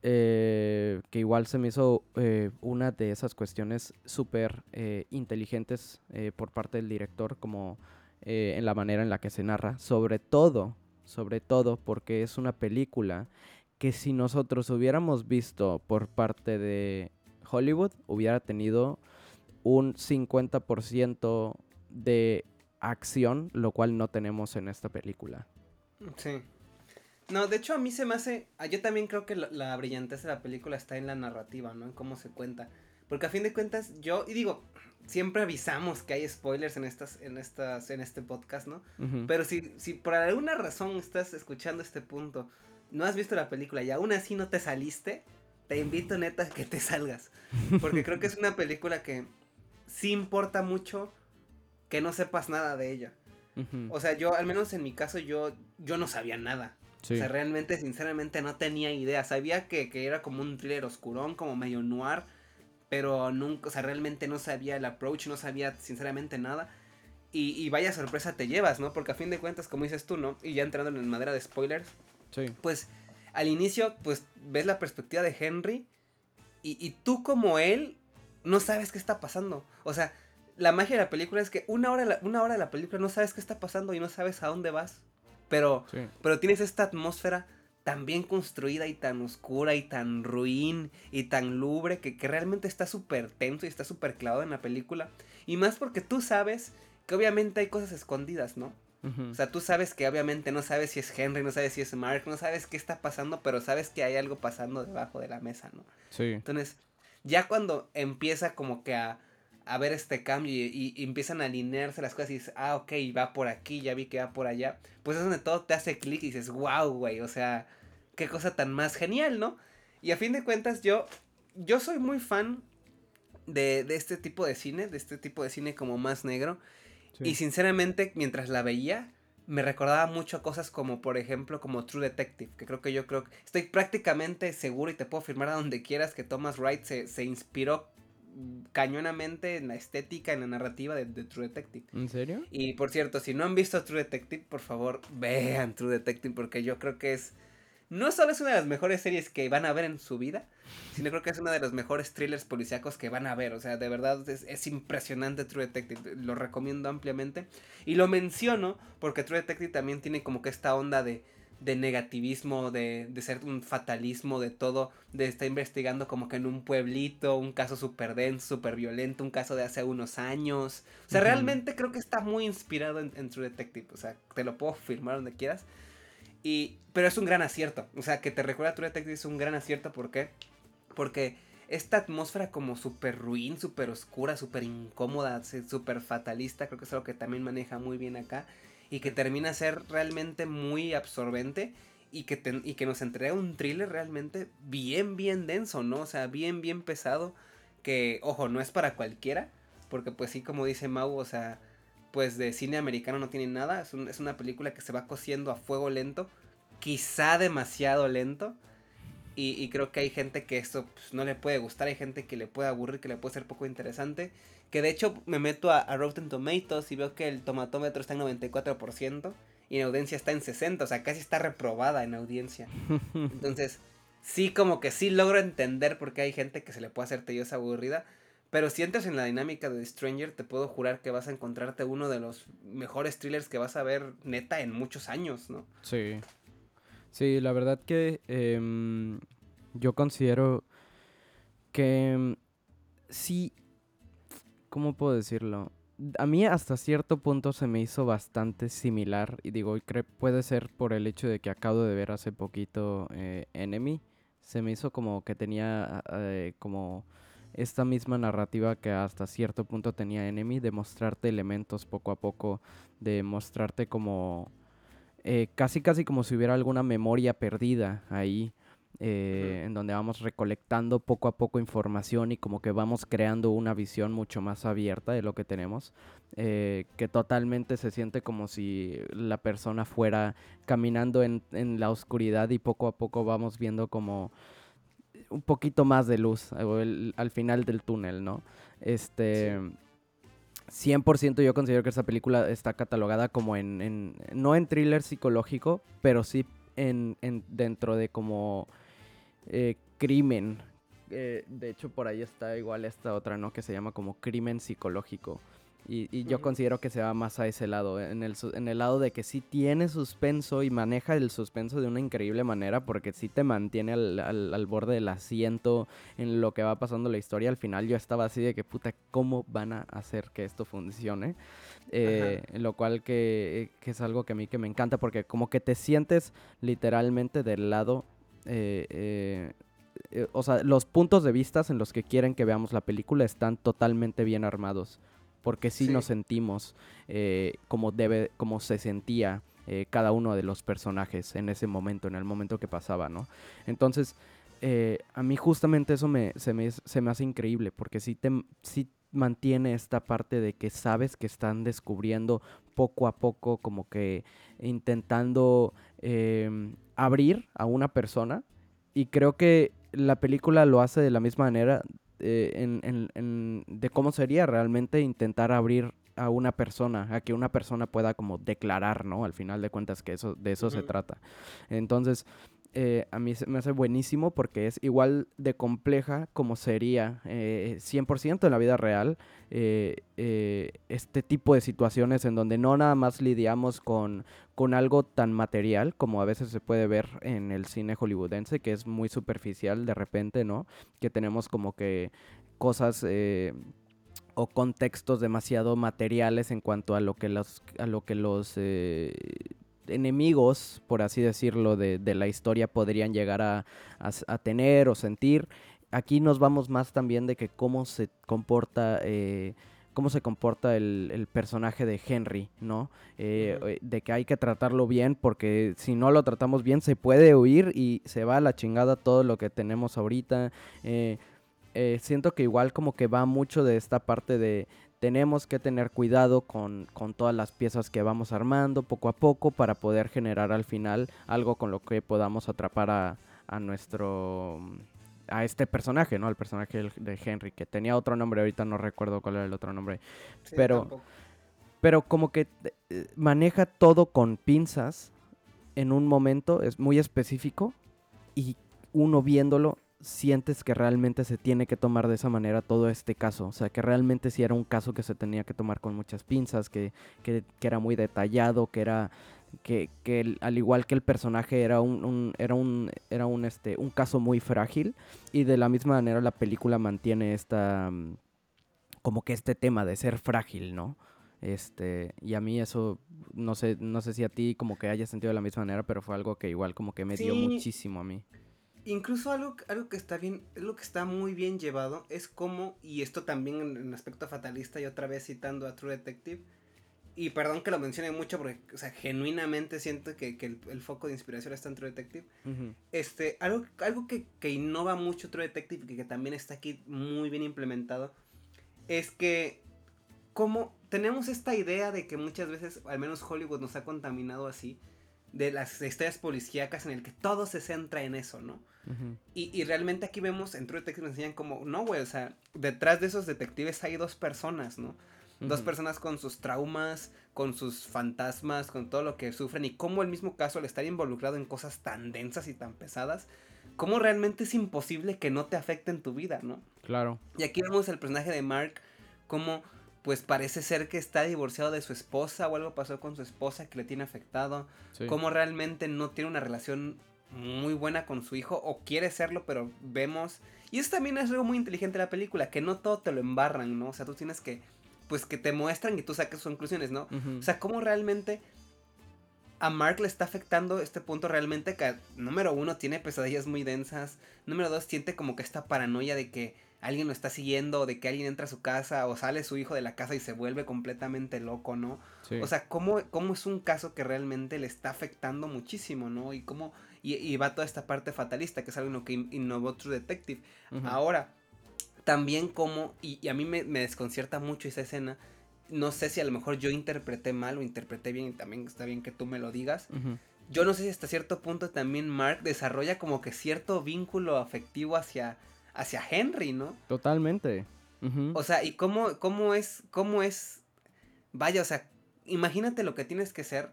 Que igual se me hizo una de esas cuestiones súper inteligentes por parte del director, como en la manera en la que se narra, sobre todo porque es una película que si nosotros hubiéramos visto por parte de Hollywood hubiera tenido un 50% de acción, lo cual no tenemos en esta película. Sí. No, de hecho a mí se me hace... Yo también creo que la brillantez de la película está en la narrativa, ¿no? En cómo se cuenta. Porque a fin de cuentas y digo, siempre avisamos que hay spoilers en este podcast, ¿no? Uh-huh. Pero si por alguna razón estás escuchando este punto, no has visto la película y aún así no te saliste, te invito neta a que te salgas. Porque creo que es una película que sí importa mucho que no sepas nada de ella. Uh-huh. O sea, yo, al menos en mi caso, yo no sabía nada. Sí. O sea, realmente, sinceramente, no tenía idea. Sabía que era como un thriller oscurón, como medio noir, pero nunca, o sea, realmente no sabía el approach, no sabía sinceramente nada. Y vaya sorpresa te llevas, ¿no? Porque a fin de cuentas, como dices tú, ¿no? Y ya entrando en madera de spoilers, sí. Pues al inicio, pues ves la perspectiva de Henry y tú como él no sabes qué está pasando. O sea, la magia de la película es que una hora de la película no sabes qué está pasando y no sabes a dónde vas. Pero tienes esta atmósfera tan bien construida y tan oscura y tan ruin y tan lúgubre que realmente está súper tenso y está súper clavado en la película. Y más porque tú sabes que obviamente hay cosas escondidas, ¿no? Uh-huh. O sea, tú sabes que obviamente no sabes si es Henry, no sabes si es Mark, no sabes qué está pasando, pero sabes que hay algo pasando debajo de la mesa, ¿no? Sí. Entonces, ya cuando empieza como que a ver este cambio y empiezan a alinearse las cosas y dices, ah, ok, va por aquí, ya vi que va por allá, pues es donde todo te hace clic y dices, wow, güey, o sea, qué cosa tan más genial, ¿no? Y a fin de cuentas yo soy muy fan de este tipo de cine, como más negro, sí. Y sinceramente, mientras la veía, me recordaba mucho a cosas como, por ejemplo, como True Detective, que creo que estoy prácticamente seguro y te puedo firmar a donde quieras que Thomas Wright se inspiró cañonamente en la estética, en la narrativa de True Detective. ¿En serio? Y por cierto, si no han visto True Detective, por favor, vean True Detective, porque yo creo que no solo es una de las mejores series que van a ver en su vida, sino creo que es una de los mejores thrillers policíacos que van a ver. O sea, de verdad es impresionante True Detective, lo recomiendo ampliamente. Y lo menciono porque True Detective también tiene como que esta onda de de negativismo, de ser un fatalismo de todo, de estar investigando como que en un pueblito, un caso súper denso, súper violento, un caso de hace unos años. O sea, realmente creo que está muy inspirado en True Detective, o sea, te lo puedo firmar donde quieras. Pero es un gran acierto, o sea, que te recuerda a True Detective es un gran acierto, ¿por qué? Porque esta atmósfera como súper ruin, súper oscura, súper incómoda, súper fatalista, creo que es algo que también maneja muy bien acá. Y que termina a ser realmente muy absorbente y que nos entrega un thriller realmente bien, bien denso, ¿no? O sea, bien, bien pesado, que, ojo, no es para cualquiera, porque pues sí, como dice Mau, o sea, pues de cine americano no tiene nada, es una película que se va cociendo a fuego lento, quizá demasiado lento, y creo que hay gente que esto pues, no le puede gustar, hay gente que le puede aburrir, que le puede ser poco interesante. Que de hecho me meto a Rotten Tomatoes y veo que el tomatómetro está en 94% y en audiencia está en 60%, o sea, casi está reprobada en audiencia. Entonces, sí, como que sí logro entender por qué hay gente que se le puede hacer tediosa, aburrida, pero si entras en la dinámica de The Stranger, te puedo jurar que vas a encontrarte uno de los mejores thrillers que vas a ver neta en muchos años, ¿no? Sí, sí, la verdad que yo considero que sí... ¿Cómo puedo decirlo? A mí hasta cierto punto se me hizo bastante similar. Y digo, puede ser por el hecho de que acabo de ver hace poquito Enemy. Se me hizo como que tenía como esta misma narrativa que hasta cierto punto tenía Enemy. De mostrarte elementos poco a poco. De mostrarte como... casi como si hubiera alguna memoria perdida ahí. En donde vamos recolectando poco a poco información y como que vamos creando una visión mucho más abierta de lo que tenemos, que totalmente se siente como si la persona fuera caminando en la oscuridad y poco a poco vamos viendo como un poquito más de luz al final del túnel, ¿no? 100% yo considero que esta película está catalogada como no en thriller psicológico, pero sí dentro de como... crimen. De hecho, por ahí está igual esta otra, ¿no? Que se llama como crimen psicológico. Y yo considero que se va más a ese lado. En el lado de que sí tiene suspenso y maneja el suspenso de una increíble manera porque sí te mantiene al borde del asiento en lo que va pasando la historia. Al final yo estaba así de que, puta, ¿cómo van a hacer que esto funcione? Lo cual que es algo que a mí que me encanta porque como que te sientes literalmente del lado... o sea, los puntos de vista en los que quieren que veamos la película están totalmente bien armados. Porque sí nos sentimos como se sentía cada uno de los personajes en ese momento, en el momento que pasaba, ¿no? Entonces, a mí justamente eso se me hace increíble, porque sí mantiene esta parte de que sabes que están descubriendo poco a poco, como que intentando abrir a una persona. Y creo que la película lo hace de la misma manera... de cómo sería realmente intentar abrir a una persona, a que una persona pueda como declarar, ¿no? Al final de cuentas que de eso se trata. Entonces, a mí se me hace buenísimo porque es igual de compleja como sería 100% en la vida real este tipo de situaciones en donde no nada más lidiamos con algo tan material como a veces se puede ver en el cine hollywoodense, que es muy superficial de repente, ¿no? Que tenemos como que cosas... o contextos demasiado materiales en cuanto a lo que los enemigos, por así decirlo, de la historia podrían llegar a tener o sentir. Aquí nos vamos más también de que cómo se comporta el personaje de Henry, ¿no? De que hay que tratarlo bien porque si no lo tratamos bien se puede huir y se va a la chingada todo lo que tenemos ahorita. Siento que igual como que va mucho de esta parte de tenemos que tener cuidado con todas las piezas que vamos armando poco a poco para poder generar al final algo con lo que podamos atrapar a este personaje, ¿no? Al personaje de Henry, que tenía otro nombre, ahorita no recuerdo cuál era el otro nombre, sí, pero como que maneja todo con pinzas en un momento, es muy específico y uno viéndolo sientes que realmente se tiene que tomar de esa manera todo este caso, o sea, que realmente sí era un caso que se tenía que tomar con muchas pinzas, que era muy detallado, que era que al igual que el personaje era un caso muy frágil, y de la misma manera la película mantiene esta como que este tema de ser frágil, ¿no? Y a mí eso, no sé si a ti como que hayas sentido de la misma manera, pero fue algo que igual como que me dio muchísimo a mí. Incluso algo que está bien, lo que está muy bien llevado es como, y esto también en aspecto fatalista, y otra vez citando a True Detective, y perdón que lo mencione mucho porque, o sea, genuinamente siento que el foco de inspiración está en True Detective. Uh-huh. Algo que innova mucho True Detective, que también está aquí muy bien implementado, es que como tenemos esta idea de que muchas veces, al menos Hollywood nos ha contaminado así, de las historias policíacas en el que todo se centra en eso, ¿no? Uh-huh. Y realmente aquí vemos, en True Detective nos enseñan como, no, güey, o sea, detrás de esos detectives hay dos personas, ¿no? Uh-huh. Dos personas con sus traumas, con sus fantasmas, con todo lo que sufren, y cómo el mismo caso, al estar involucrado en cosas tan densas y tan pesadas, cómo realmente es imposible que no te afecte en tu vida, ¿no? Claro. Y aquí vemos el personaje de Mark, cómo pues parece ser que está divorciado de su esposa, o algo pasó con su esposa que le tiene afectado, sí. Cómo realmente no tiene una relación muy buena con su hijo, o quiere serlo, pero vemos, y eso también es algo muy inteligente de la película, que no todo te lo embarran, ¿no? O sea, tú tienes que, pues que te muestran y tú saques sus conclusiones, ¿no? Uh-huh. O sea, cómo realmente a Mark le está afectando este punto realmente que, número uno, tiene pesadillas muy densas, número dos, siente como que esta paranoia de que alguien lo está siguiendo, de que alguien entra a su casa, o sale su hijo de la casa y se vuelve completamente loco, ¿no? Sí. O sea, cómo es un caso que realmente le está afectando muchísimo, ¿no? Y cómo y va toda esta parte fatalista, que es algo en lo que innovó True Detective. Uh-huh. Ahora, también como, y a mí me desconcierta mucho esa escena, no sé si a lo mejor yo interpreté mal o interpreté bien, y también está bien que tú me lo digas. Uh-huh. Yo no sé si hasta cierto punto también Mark desarrolla como que cierto vínculo afectivo hacia Henry, ¿no? Totalmente. Uh-huh. O sea, y cómo es, vaya, o sea, imagínate lo que tienes que ser,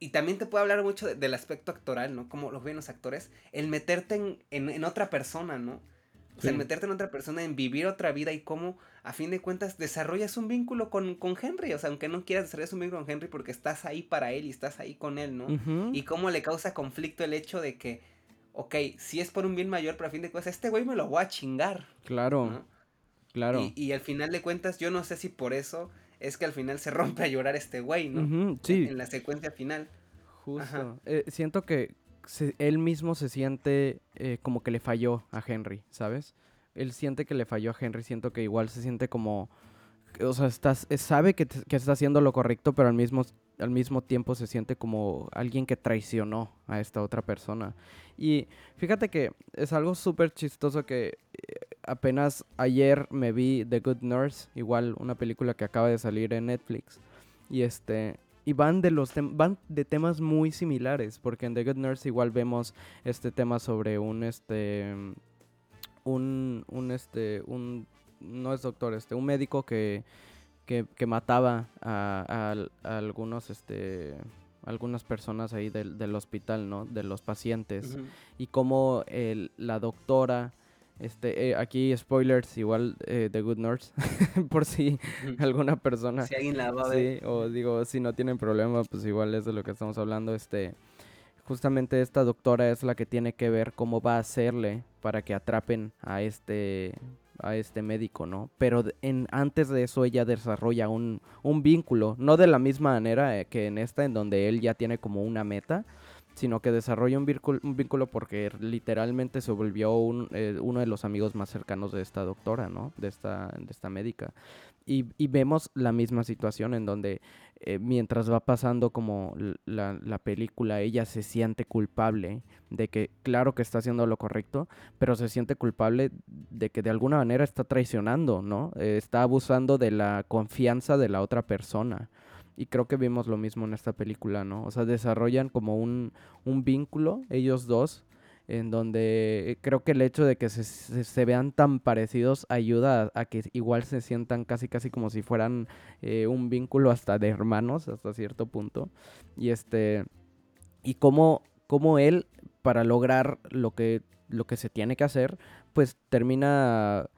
y también te puedo hablar mucho del aspecto actoral, ¿no? Como los ven los actores, el meterte en otra persona, ¿no? O sea, sí. Meterte en otra persona, en vivir otra vida, y cómo, a fin de cuentas, desarrollas un vínculo con Henry. O sea, aunque no quieras, desarrollar un vínculo con Henry porque estás ahí para él y estás ahí con él, ¿no? Uh-huh. Y cómo le causa conflicto el hecho de que, ok, sí es por un bien mayor, pero a fin de cuentas, este güey me lo voy a chingar. Claro, ¿no? Claro. Y al final de cuentas, yo no sé si por eso es que al final se rompe a llorar este güey, ¿no? Uh-huh, sí. En la secuencia final. Justo. Siento que él mismo se siente como que le falló a Henry, ¿sabes? Él siente que le falló a Henry, siento que igual se siente como, o sea, sabe que está haciendo lo correcto, pero al mismo tiempo se siente como alguien que traicionó a esta otra persona. Y fíjate que es algo súper chistoso que apenas ayer me vi The Good Nurse, igual una película que acaba de salir en Netflix, y van de temas muy similares, porque en The Good Nurse igual vemos este tema sobre un no es doctor, un médico que mataba a algunos algunas personas ahí del hospital, ¿no? De los pacientes. Uh-huh. Y como la doctora, aquí spoilers, igual The Good Nurse, por si alguna persona, si alguien la va a ver, sí, o digo, si no tienen problema, pues igual es de lo que estamos hablando. Justamente esta doctora es la que tiene que ver cómo va a hacerle para que atrapen a este médico, ¿no? Pero antes de eso ella desarrolla un vínculo, no de la misma manera que en esta, en donde él ya tiene como una meta, sino que desarrolla un vínculo porque literalmente se volvió uno de los amigos más cercanos de esta doctora, ¿no? De esta médica. Y vemos la misma situación en donde mientras va pasando como la película, ella se siente culpable de que, claro que está haciendo lo correcto, pero se siente culpable de que de alguna manera está traicionando, ¿no? Está abusando de la confianza de la otra persona. Y creo que vimos lo mismo en esta película, ¿no? O sea, desarrollan como un vínculo, ellos dos, en donde creo que el hecho de que se vean tan parecidos ayuda a que igual se sientan casi como si fueran un vínculo hasta de hermanos, hasta cierto punto. Y cómo él, para lograr lo que se tiene que hacer, pues termina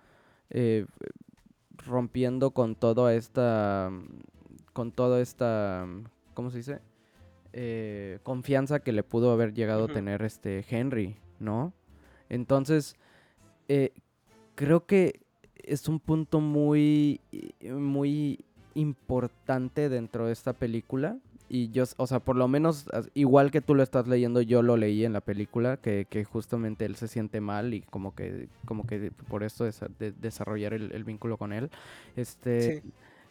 rompiendo con toda esta ¿cómo se dice? Confianza que le pudo haber llegado a tener Henry, ¿no? Entonces, creo que es un punto muy, muy importante dentro de esta película. Y yo, o sea, por lo menos, igual que tú lo estás leyendo, yo lo leí en la película, que justamente él se siente mal y como que por esto de desarrollar el vínculo con él. Sí.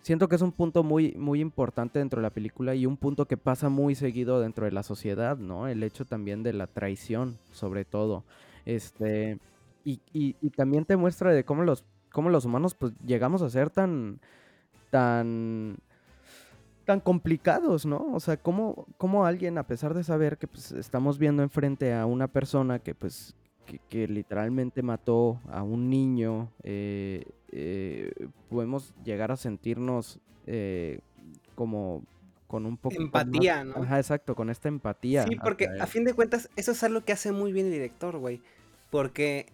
Siento que es un punto muy, muy importante dentro de la película y un punto que pasa muy seguido dentro de la sociedad, ¿no? El hecho también de la traición, sobre todo. Y también te muestra de cómo los humanos pues llegamos a ser tan complicados, ¿no? O sea, cómo alguien, a pesar de saber que pues, estamos viendo enfrente a una persona que pues que literalmente mató a un niño, podemos llegar a sentirnos como con un poco... Empatía, más... ¿no? Ajá, exacto, con esta empatía. Sí, porque a fin de cuentas eso es algo que hace muy bien el director, güey. Porque...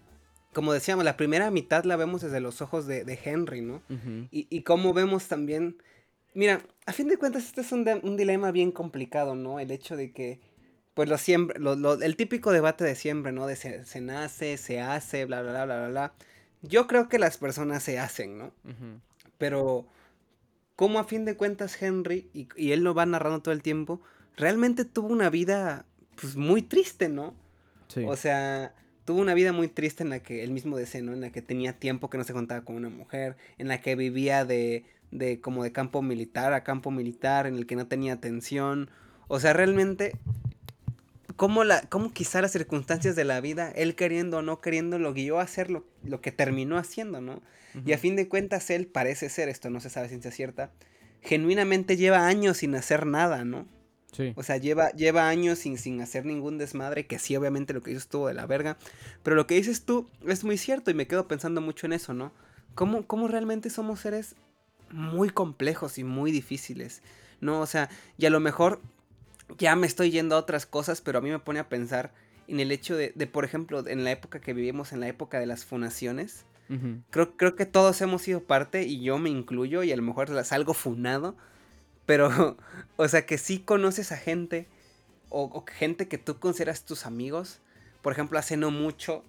como decíamos, la primera mitad la vemos desde los ojos de Henry, ¿no? Uh-huh. Y cómo vemos también... Mira, a fin de cuentas este es un dilema bien complicado, ¿no? El hecho de que, pues el típico debate de siempre, ¿no? De se nace, se hace, bla, bla, bla, bla, bla. Yo creo que las personas se hacen, ¿no? Uh-huh. Pero cómo a fin de cuentas Henry, y él lo va narrando todo el tiempo, realmente tuvo una vida, pues, muy triste, ¿no? Sí. O sea... Tuvo una vida muy triste en la que él mismo decía, ¿no? En la que tenía tiempo que no se contaba con una mujer, en la que vivía de como de campo militar a campo militar, en el que no tenía atención. O sea, realmente, cómo quizá las circunstancias de la vida, él queriendo o no queriendo, lo guió a hacer lo que terminó haciendo, ¿no? Uh-huh. Y a fin de cuentas, él parece ser, esto no se sabe ciencia cierta, genuinamente lleva años sin hacer nada, ¿no? Sí. O sea, lleva años sin hacer ningún desmadre, que sí, obviamente lo que hizo estuvo de la verga, pero lo que dices tú es muy cierto y me quedo pensando mucho en eso, ¿no? ¿Cómo realmente somos seres muy complejos y muy difíciles, ¿no? O sea, y a lo mejor ya me estoy yendo a otras cosas, pero a mí me pone a pensar en el hecho de por ejemplo, en la época que vivimos, en la época de las funaciones, uh-huh. Creo que todos hemos sido parte y yo me incluyo y a lo mejor salgo funado. Pero, o sea, que sí conoces a gente, o gente que tú consideras tus amigos. Por ejemplo, hace no mucho,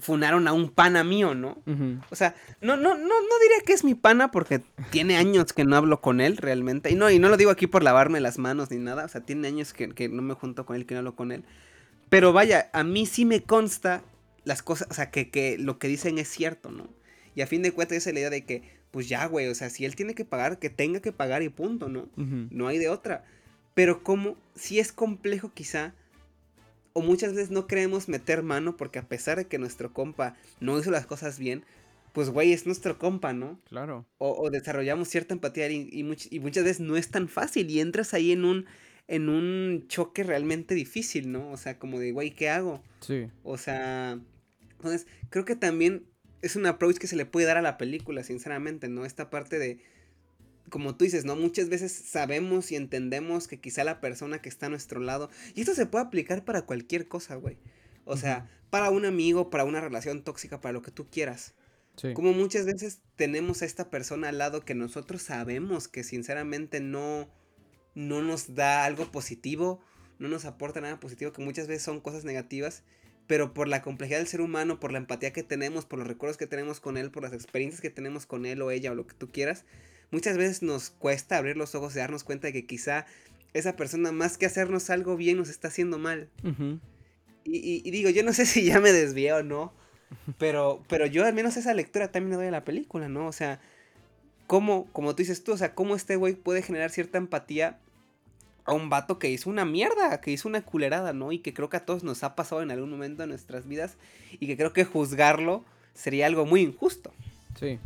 funaron a un pana mío, ¿no? Uh-huh. O sea, no diría que es mi pana porque tiene años que no hablo con él realmente. Y no lo digo aquí por lavarme las manos ni nada. O sea, tiene años que no me junto con él, que no hablo con él. Pero vaya, a mí sí me consta las cosas, o sea, que lo que dicen es cierto, ¿no? Y a fin de cuentas esa es la idea de que... pues ya, güey, o sea, si él tiene que pagar, que tenga que pagar y punto, ¿no? Uh-huh. No hay de otra. Pero como, si es complejo quizá, o muchas veces no queremos meter mano porque a pesar de que nuestro compa no hizo las cosas bien, pues, güey, es nuestro compa, ¿no? Claro. O desarrollamos cierta empatía y muchas veces no es tan fácil y entras ahí en un choque realmente difícil, ¿no? O sea, como de, güey, ¿qué hago? Sí. O sea, entonces, creo que también... es un approach que se le puede dar a la película, sinceramente, ¿no? Esta parte de, como tú dices, ¿no? Muchas veces sabemos y entendemos que quizá la persona que está a nuestro lado... y esto se puede aplicar para cualquier cosa, güey. O sea, uh-huh. Para un amigo, para una relación tóxica, para lo que tú quieras. Sí. Como muchas veces tenemos a esta persona al lado que nosotros sabemos que sinceramente no nos da algo positivo, no nos aporta nada positivo, que muchas veces son cosas negativas... pero por la complejidad del ser humano, por la empatía que tenemos, por los recuerdos que tenemos con él, por las experiencias que tenemos con él o ella o lo que tú quieras, muchas veces nos cuesta abrir los ojos y darnos cuenta de que quizá esa persona más que hacernos algo bien nos está haciendo mal. Uh-huh. Y digo, yo no sé si ya me desvié o no, pero yo al menos esa lectura también le doy a la película, ¿no? O sea, como tú dices tú, o sea, cómo este güey puede generar cierta empatía a un vato que hizo una mierda, que hizo una culerada, ¿no? Y que creo que a todos nos ha pasado en algún momento de nuestras vidas y que creo que juzgarlo sería algo muy injusto. Sí.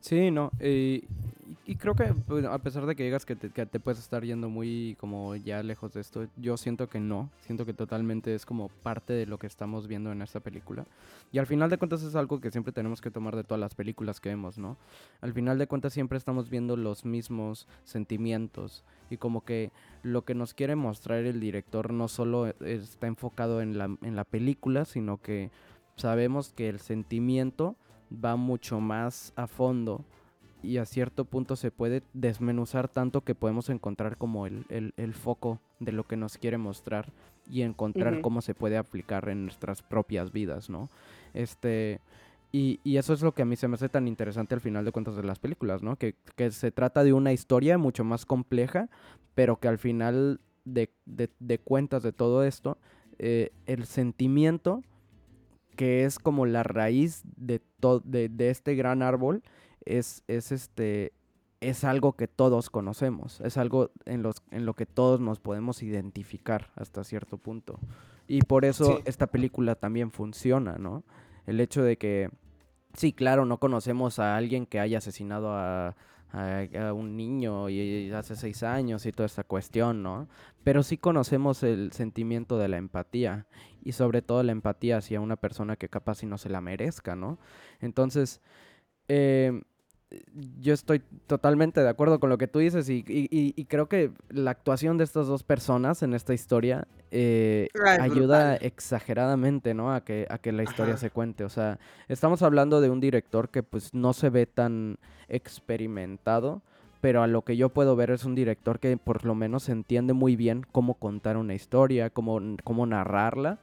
Sí, no. Y creo que a pesar de que digas que te puedes estar yendo muy como ya lejos de esto, yo siento que no. Siento que totalmente es como parte de lo que estamos viendo en esta película. Y al final de cuentas es algo que siempre tenemos que tomar de todas las películas que vemos, ¿no? Al final de cuentas siempre estamos viendo los mismos sentimientos. Y como que lo que nos quiere mostrar el director no solo está enfocado en la película, sino que sabemos que el sentimiento va mucho más a fondo y a cierto punto se puede desmenuzar tanto que podemos encontrar como el foco de lo que nos quiere mostrar y encontrar uh-huh. cómo se puede aplicar en nuestras propias vidas, ¿no? Y eso es lo que a mí se me hace tan interesante al final de cuentas de las películas, ¿no? Que se trata de una historia mucho más compleja, pero que al final de cuentas de todo esto, el sentimiento que es como la raíz de este gran árbol es algo que todos conocemos, es algo en lo que todos nos podemos identificar hasta cierto punto. Y por eso sí. Esta película también funciona, ¿no? El hecho de que, sí, claro, no conocemos a alguien que haya asesinado a un niño y hace 6 años y toda esta cuestión, ¿no? Pero sí conocemos el sentimiento de la empatía y sobre todo la empatía hacia una persona que capaz si no se la merezca, ¿no? Entonces, yo estoy totalmente de acuerdo con lo que tú dices y creo que la actuación de estas dos personas en esta historia ayuda exageradamente, ¿no? A que la historia Ajá. se cuente. O sea, estamos hablando de un director que pues no se ve tan experimentado, pero a lo que yo puedo ver es un director que por lo menos entiende muy bien cómo contar una historia, cómo narrarla.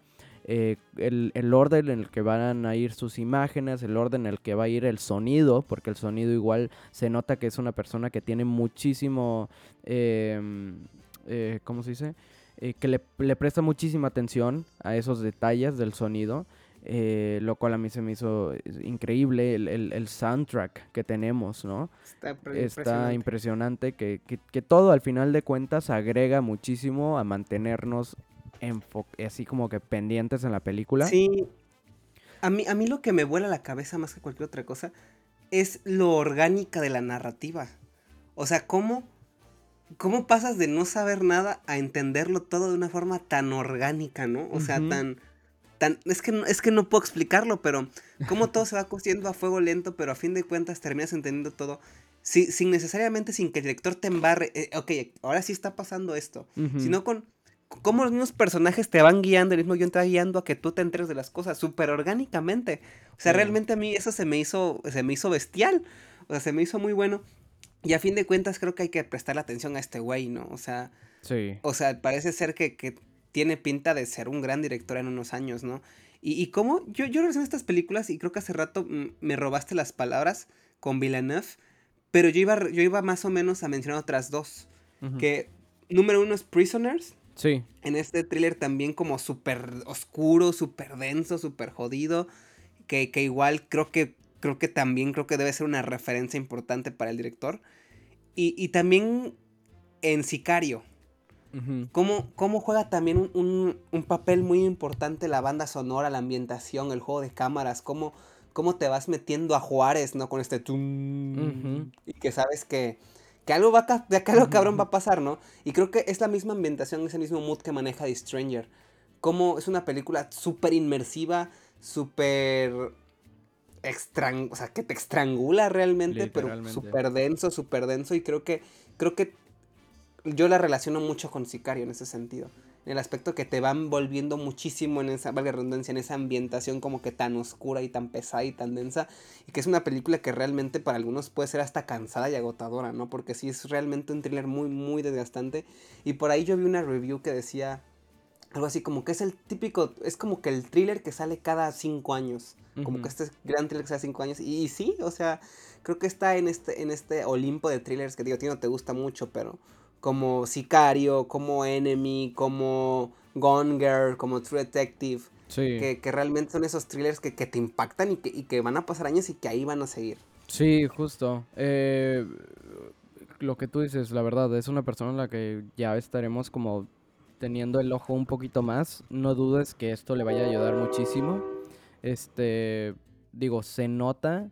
El orden en el que van a ir sus imágenes, el orden en el que va a ir el sonido, porque el sonido igual se nota que es una persona que tiene muchísimo, ¿cómo se dice? Que le presta muchísima atención a esos detalles del sonido, lo cual a mí se me hizo increíble, el soundtrack que tenemos, ¿no? Está impresionante que todo al final de cuentas agrega muchísimo a mantenernos así como que pendientes en la película. Sí, a mí lo que me vuela la cabeza más que cualquier otra cosa es lo orgánica de la narrativa. O sea, ¿cómo pasas de no saber nada a entenderlo todo de una forma tan orgánica, ¿no? O sea, uh-huh. tan es que no puedo explicarlo, pero cómo todo se va cociendo a fuego lento, pero a fin de cuentas terminas entendiendo todo. Sí, sin que el director te embarre, ok, ahora sí está pasando esto, uh-huh. sino con cómo los mismos personajes te van guiando, el mismo guión te va guiando a que tú te enteres de las cosas súper orgánicamente. O sea, realmente a mí eso se me hizo bestial. O sea, se me hizo muy bueno. Y a fin de cuentas creo que hay que prestarle atención a este güey, ¿no? O sea, sí. O sea, parece ser que tiene pinta de ser un gran director en unos años, ¿no? Y cómo yo relaciono estas películas y creo que hace rato me robaste las palabras con Villeneuve, pero yo iba más o menos a mencionar otras dos. Uh-huh. Que número uno es Prisoners. Sí. En este thriller también como súper oscuro, súper denso, súper jodido, que igual creo que debe ser una referencia importante para el director. Y también en Sicario, uh-huh. cómo juega también un papel muy importante la banda sonora, la ambientación, el juego de cámaras, cómo te vas metiendo a Juárez, ¿no? Con este tum, uh-huh. y que sabes que algo de acá algo cabrón va a pasar, ¿no? Y creo que es la misma ambientación, es el mismo mood que maneja The Stranger. Como es una película súper inmersiva, súper o sea, que te estrangula realmente, pero súper denso. Y creo que yo la relaciono mucho con Sicario en ese sentido. En el aspecto que te va envolviendo muchísimo en esa, valga la redundancia, en esa ambientación como que tan oscura y tan pesada y tan densa. Y que es una película que realmente para algunos puede ser hasta cansada y agotadora, ¿no? Porque sí es realmente un thriller muy, muy desgastante. Y por ahí yo vi una review que decía algo así como que es el típico, es como que el thriller que sale cada 5 años. Uh-huh. Como que este gran thriller que sale 5 años. Y sí, o sea, creo que está en este Olimpo de thrillers que digo, a ti no te gusta mucho, pero como Sicario, como Enemy, como Gone Girl, como True Detective, sí. que realmente son esos thrillers que te impactan y que van a pasar años y que ahí van a seguir. Sí, justo. Lo que tú dices, la verdad, es una persona en la que ya estaremos como teniendo el ojo un poquito más. No dudes que esto le vaya a ayudar muchísimo. Digo, se nota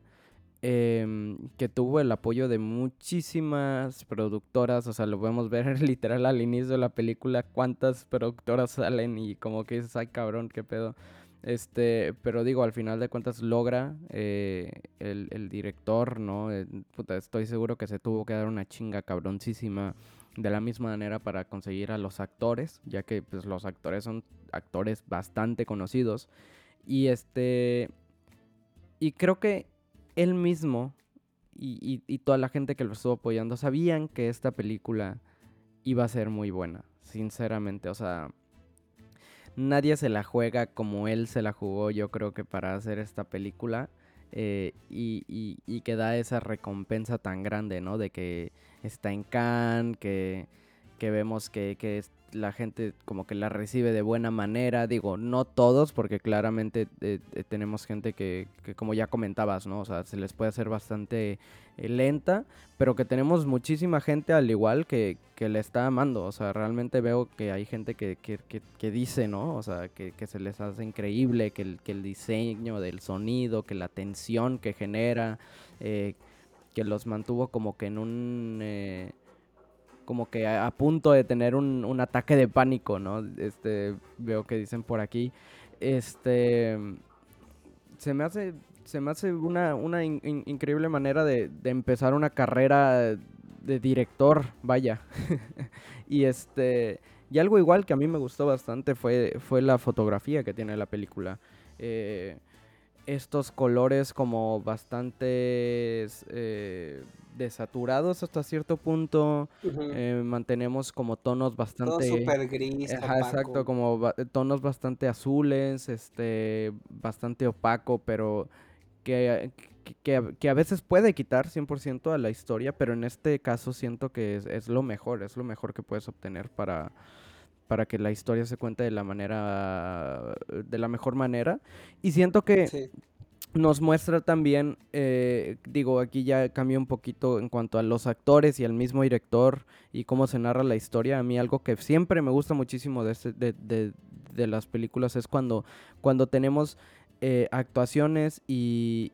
que tuvo el apoyo de muchísimas productoras, o sea, lo podemos ver literal al inicio de la película, cuántas productoras salen y como que dices, ay cabrón, qué pedo, pero digo, al final de cuentas logra el director, ¿no? Puta, estoy seguro que se tuvo que dar una chinga cabroncísima de la misma manera para conseguir a los actores, ya que pues los actores son actores bastante conocidos y creo que él mismo y toda la gente que lo estuvo apoyando sabían que esta película iba a ser muy buena, sinceramente. O sea, nadie se la juega como él se la jugó, yo creo que para hacer esta película, y que da esa recompensa tan grande, ¿no? De que está en Cannes, que vemos que la gente como que la recibe de buena manera. Digo, no todos, porque claramente tenemos gente que como ya comentabas, ¿no? O sea, se les puede hacer bastante lenta, pero que tenemos muchísima gente al igual que le está amando. O sea, realmente veo que hay gente que dice, ¿no? O sea, que se les hace increíble, que el diseño del sonido, que la tensión que genera, que los mantuvo como que en un... como que a punto de tener un ataque de pánico, ¿no? Veo que dicen por aquí. Se me hace una increíble manera de empezar una carrera de director, vaya. Y algo igual que a mí me gustó bastante fue la fotografía que tiene la película. Estos colores como bastante desaturados hasta cierto punto, uh-huh. Mantenemos como tonos bastante... Todo súper gris, opaco. Exacto, como tonos bastante azules, bastante opaco, pero que a veces puede quitar 100% a la historia, pero en este caso siento que es lo mejor que puedes obtener para que la historia se cuente de la mejor manera. Y siento que sí. Nos muestra también, aquí ya cambió un poquito en cuanto a los actores y al mismo director y cómo se narra la historia. A mí algo que siempre me gusta muchísimo de las películas es cuando tenemos actuaciones y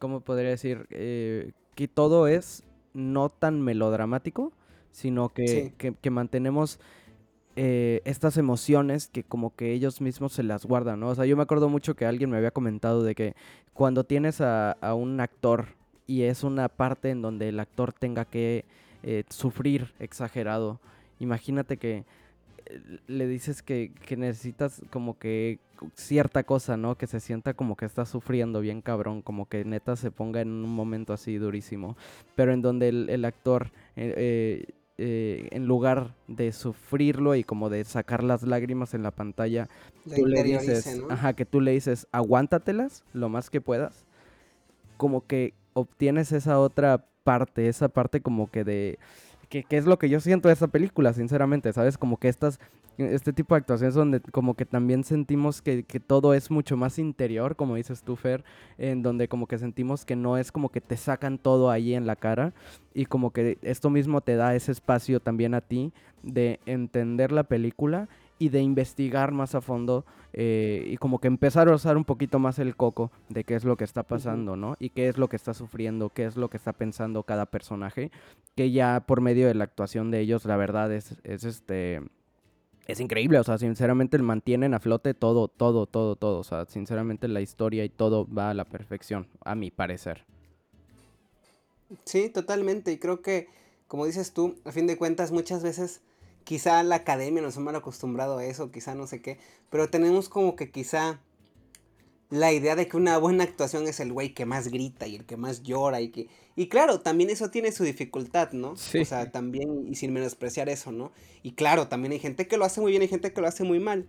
¿cómo podría decir? Que todo es no tan melodramático, sino que mantenemos estas emociones que como que ellos mismos se las guardan, ¿no? O sea, yo me acuerdo mucho que alguien me había comentado de que cuando tienes a un actor y es una parte en donde el actor tenga que sufrir exagerado, imagínate que le dices que necesitas como que cierta cosa, ¿no? Que se sienta como que está sufriendo bien cabrón, como que neta se ponga en un momento así durísimo, pero en donde el actor... en lugar de sufrirlo y como de sacar las lágrimas en la pantalla, tú le dices, ¿no? Que tú le dices, aguántatelas lo más que puedas, como que obtienes esa otra parte, como que de... que es lo que yo siento de esta película, sinceramente, ¿sabes? Como que este tipo de actuaciones donde como que también sentimos que todo es mucho más interior, como dices tú, Fer, en donde como que sentimos que no es como que te sacan todo ahí en la cara, y como que esto mismo te da ese espacio también a ti de entender la película y de investigar más a fondo, y como que empezar a usar un poquito más el coco de qué es lo que está pasando, ¿no? Y qué es lo que está sufriendo, qué es lo que está pensando cada personaje, que ya por medio de la actuación de ellos, la verdad, es increíble. O sea, sinceramente mantienen a flote todo. O sea, sinceramente la historia y todo va a la perfección, a mi parecer. Sí, totalmente, y creo que, como dices tú, a fin de cuentas, muchas veces... Quizá la academia nos ha mal acostumbrado a eso, quizá no sé qué, pero tenemos como que quizá la idea de que una buena actuación es el güey que más grita y el que más llora y claro, también eso tiene su dificultad, ¿no? Sí. O sea, también, y sin menospreciar eso, ¿no? Y claro, también hay gente que lo hace muy bien, hay gente que lo hace muy mal,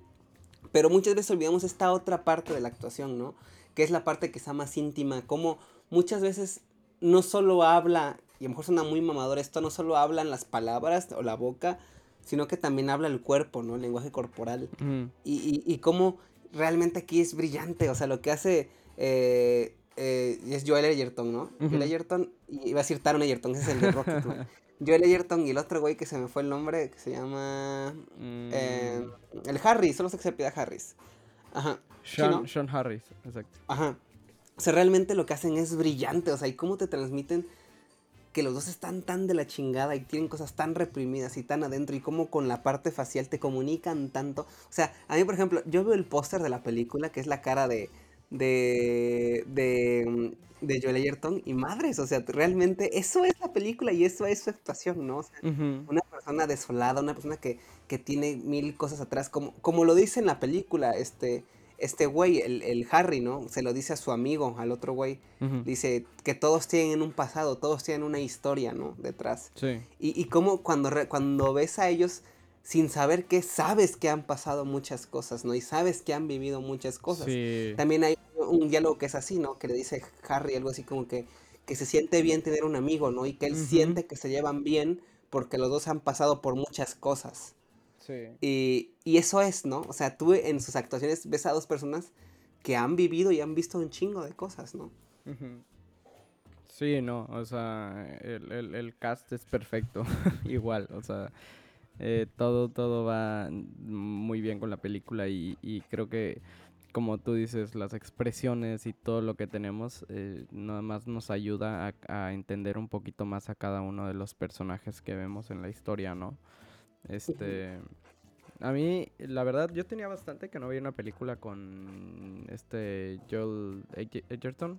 pero muchas veces olvidamos esta otra parte de la actuación, ¿no? Que es la parte quizá más íntima, como muchas veces no solo habla, y a lo mejor suena muy mamador esto, no solo hablan las palabras o la boca, sino que también habla el cuerpo, ¿no? El lenguaje corporal. Mm. Y cómo realmente aquí es brillante. O sea, lo que hace es Joel Edgerton, ¿no? Uh-huh. Joel Edgerton, iba a decir Taron Edgerton, ese es el de Rocket, ¿no? Joel Edgerton y el otro güey que se me fue el nombre, que se llama... el Harris, solo sé que se pida Harris. Ajá. Sean Harris, exacto. Ajá. O sea, realmente lo que hacen es brillante. O sea, y cómo te transmiten... que los dos están tan de la chingada y tienen cosas tan reprimidas y tan adentro, y como con la parte facial te comunican tanto. O sea, a mí, por ejemplo, yo veo el póster de la película, que es la cara de Joel Edgerton, y madres, o sea, realmente eso es la película y eso es su actuación, ¿no? O sea, uh-huh. Una persona desolada, una persona que tiene mil cosas atrás, como lo dice en la película, este güey, el Harry, ¿no? Se lo dice a su amigo, al otro güey. Uh-huh. Dice que todos tienen un pasado, todos tienen una historia, ¿no? Detrás. Sí. Y cómo cuando ves a ellos sin saber qué, sabes que han pasado muchas cosas, ¿no? Y sabes que han vivido muchas cosas. Sí. También hay un diálogo que es así, ¿no? Que le dice Harry algo así como que se siente bien tener un amigo, ¿no? Y que él uh-huh. siente que se llevan bien porque los dos han pasado por muchas cosas. Sí. Y eso es, ¿no? O sea, tú en sus actuaciones ves a dos personas que han vivido y han visto un chingo de cosas, ¿no? Uh-huh. Sí, no, o sea, el cast es perfecto, igual, o sea, todo va muy bien con la película y creo que, como tú dices, las expresiones y todo lo que tenemos nada más nos ayuda a entender un poquito más a cada uno de los personajes que vemos en la historia, ¿no? A mí, la verdad, yo tenía bastante que no veía una película con Joel Edgerton.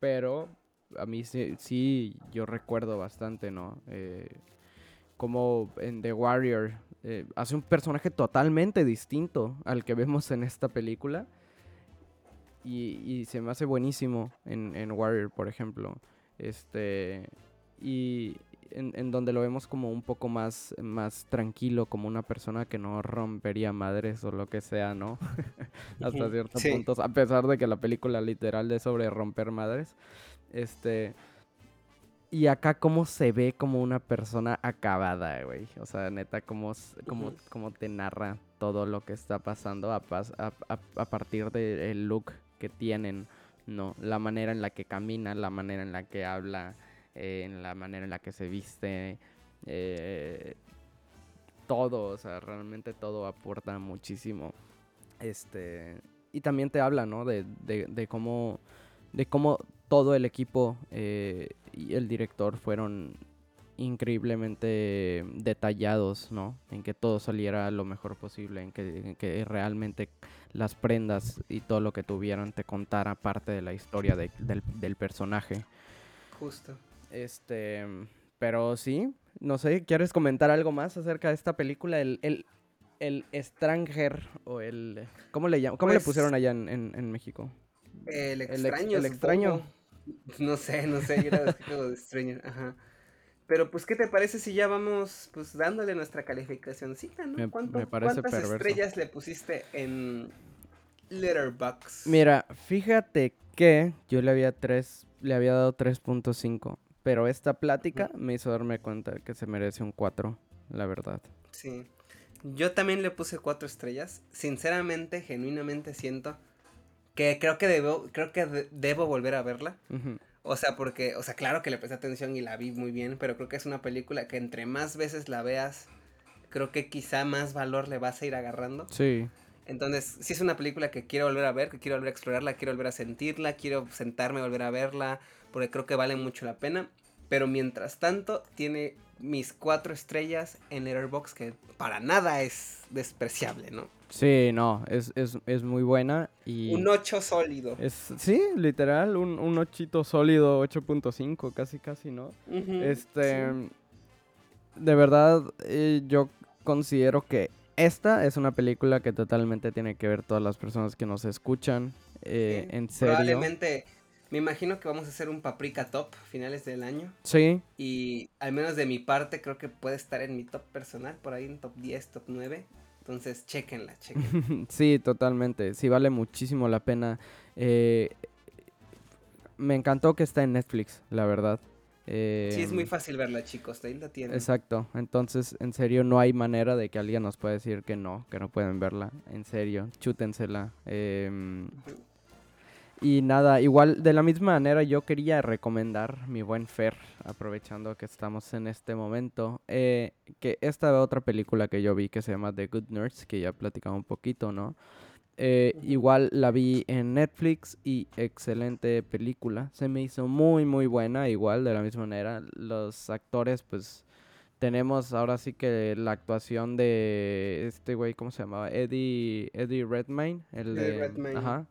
Pero a mí sí yo recuerdo bastante, ¿no? Como en The Warrior hace un personaje totalmente distinto al que vemos en esta película. Y se me hace buenísimo en Warrior, por ejemplo. Y en donde lo vemos como un poco más tranquilo, como una persona que no rompería madres o lo que sea, ¿no? Hasta ciertos sí. puntos, a pesar de que la película literal es sobre romper madres. Y acá cómo se ve como una persona acabada, güey. O sea, neta, cómo te narra todo lo que está pasando a partir del look que tienen, ¿no? La manera en la que camina, la manera en la que habla, en la manera en la que se viste, todo, o sea, realmente todo aporta muchísimo. Y también te habla, ¿no? De cómo todo el equipo y el director fueron increíblemente detallados, ¿no? En que todo saliera lo mejor posible, en que realmente las prendas y todo lo que tuvieron te contara parte de la historia del personaje. Justo. Pero sí, no sé, ¿quieres comentar algo más acerca de esta película? El Stranger o el... ¿Cómo le llaman? ¿Cómo le pusieron allá en México? El extraño. El extraño. No sé, yo era de Stranger, ajá. Pero pues, ¿qué te parece si ya vamos pues dándole nuestra calificacioncita, ¿no? Me parece ¿Cuántas perverso. Estrellas le pusiste en Letterboxd? Mira, fíjate que yo le había dado 3.5. Pero esta plática me hizo darme cuenta que se merece un 4, la verdad. Sí, yo también le puse 4 estrellas. Sinceramente, genuinamente siento que creo que debo volver a verla. Uh-huh. O sea, porque, claro que le presté atención y la vi muy bien, pero creo que es una película que entre más veces la veas, creo que quizá más valor le vas a ir agarrando. Sí. Entonces, sí es una película que quiero volver a ver, que quiero volver a explorarla, quiero volver a sentirla, quiero sentarme y volver a verla, porque creo que vale mucho la pena. Pero mientras tanto, tiene mis 4 estrellas en Letterboxd, que para nada es despreciable, ¿no? Sí, no, es muy buena y... Un 8 sólido. Sí, literal, un 8 sólido, 8.5, casi, ¿no? Uh-huh, sí. De verdad, yo considero que esta es una película que totalmente tiene que ver todas las personas que nos escuchan, en serio. Probablemente, me imagino que vamos a hacer un Paprika Top finales del año. Sí. Y al menos de mi parte creo que puede estar en mi top personal, por ahí en top 10, top 9. Entonces, chéquenla. Sí, totalmente. Sí, vale muchísimo la pena. Me encantó que está en Netflix, la verdad. Sí, es muy fácil verla, chicos, ahí la tienen. Exacto, entonces, en serio, no hay manera de que alguien nos pueda decir que no pueden verla, en serio, chútensela. Y nada, igual, de la misma manera, yo quería recomendar, mi buen Fer, aprovechando que estamos en este momento, que esta otra película que yo vi que se llama The Good Nurse, que ya platicaba un poquito, ¿no? Igual la vi en Netflix y excelente película, se me hizo muy muy buena, igual de la misma manera, los actores pues tenemos ahora sí que la actuación de este güey, ¿cómo se llamaba? Eddie Redmayne, ajá,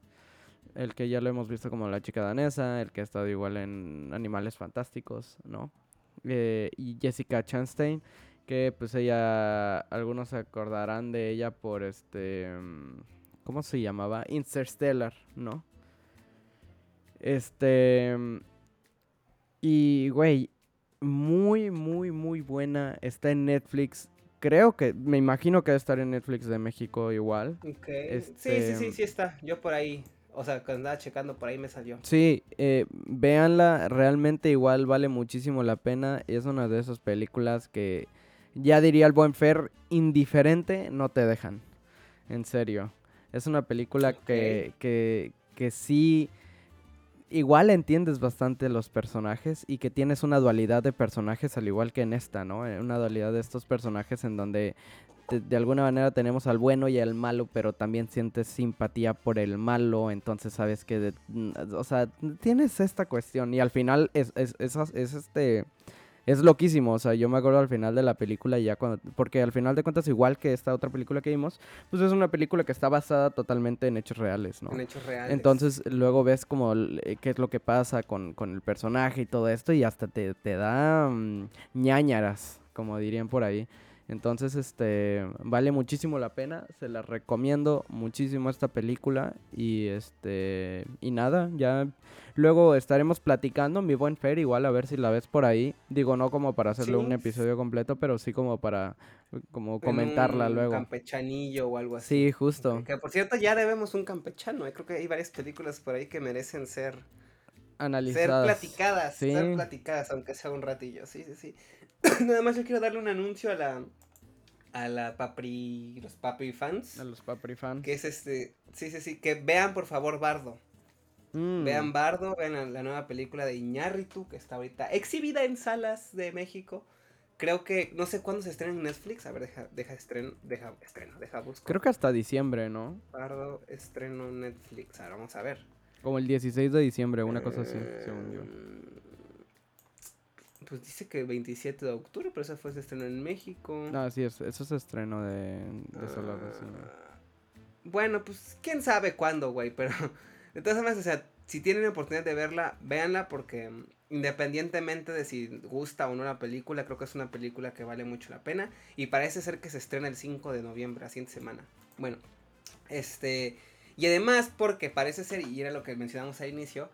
el que ya lo hemos visto como la chica danesa, el que ha estado igual en Animales Fantásticos, ¿no? Y Jessica Chastain, que pues ella, algunos se acordarán de ella por ¿cómo se llamaba? Interstellar, ¿no? Y, güey, muy, muy, muy buena. Está en Netflix. Creo que, me imagino que debe estar en Netflix de México igual. Okay. Sí está. Yo por ahí, o sea, cuando andaba checando por ahí me salió. Sí, véanla. Realmente igual vale muchísimo la pena. Es una de esas películas que, ya diría el buen Fer, indiferente no te dejan. En serio. Es una película que sí... Igual entiendes bastante los personajes y que tienes una dualidad de personajes al igual que en esta, ¿no? Una dualidad de estos personajes en donde de alguna manera tenemos al bueno y al malo, pero también sientes simpatía por el malo, entonces sabes que... o sea, tienes esta cuestión y al final es loquísimo, o sea, yo me acuerdo al final de la película ya cuando... Porque al final de cuentas, igual que esta otra película que vimos, pues es una película que está basada totalmente en hechos reales, ¿no? En hechos reales. Entonces, luego ves como qué es lo que pasa con el personaje y todo esto, y hasta te da ñañaras, como dirían por ahí. Entonces, vale muchísimo la pena, se la recomiendo muchísimo esta película y y nada, ya luego estaremos platicando, mi buen Fer, igual a ver si la ves por ahí, digo, no como para hacerle un episodio completo, pero sí como para comentarla luego. Un campechanillo o algo así. Sí, justo. Que por cierto, ya debemos un campechano, creo que hay varias películas por ahí que merecen ser analizadas. Ser platicadas, aunque sea un ratillo, sí. Nada más yo quiero darle un anuncio a la Papri fans. Que es que vean por favor Bardo. Vean Bardo, vean la nueva película de Iñárritu que está ahorita exhibida en salas de México. Creo que, no sé cuándo se estrena en Netflix, a ver, deja busco. Creo que hasta diciembre, ¿no? Bardo estreno Netflix, ahora vamos a ver. Como el 16 de diciembre, una cosa así, según yo. Pues dice que 27 de octubre, pero eso fue ese estreno en México. No, sí, eso es estreno de solo vecino. Bueno, pues quién sabe cuándo, güey, pero de todas formas, o sea, si tienen la oportunidad de verla, véanla porque independientemente de si gusta o no la película, creo que es una película que vale mucho la pena y parece ser que se estrena el 5 de noviembre, la siguiente semana. Bueno, y además porque parece ser, y era lo que mencionamos al inicio,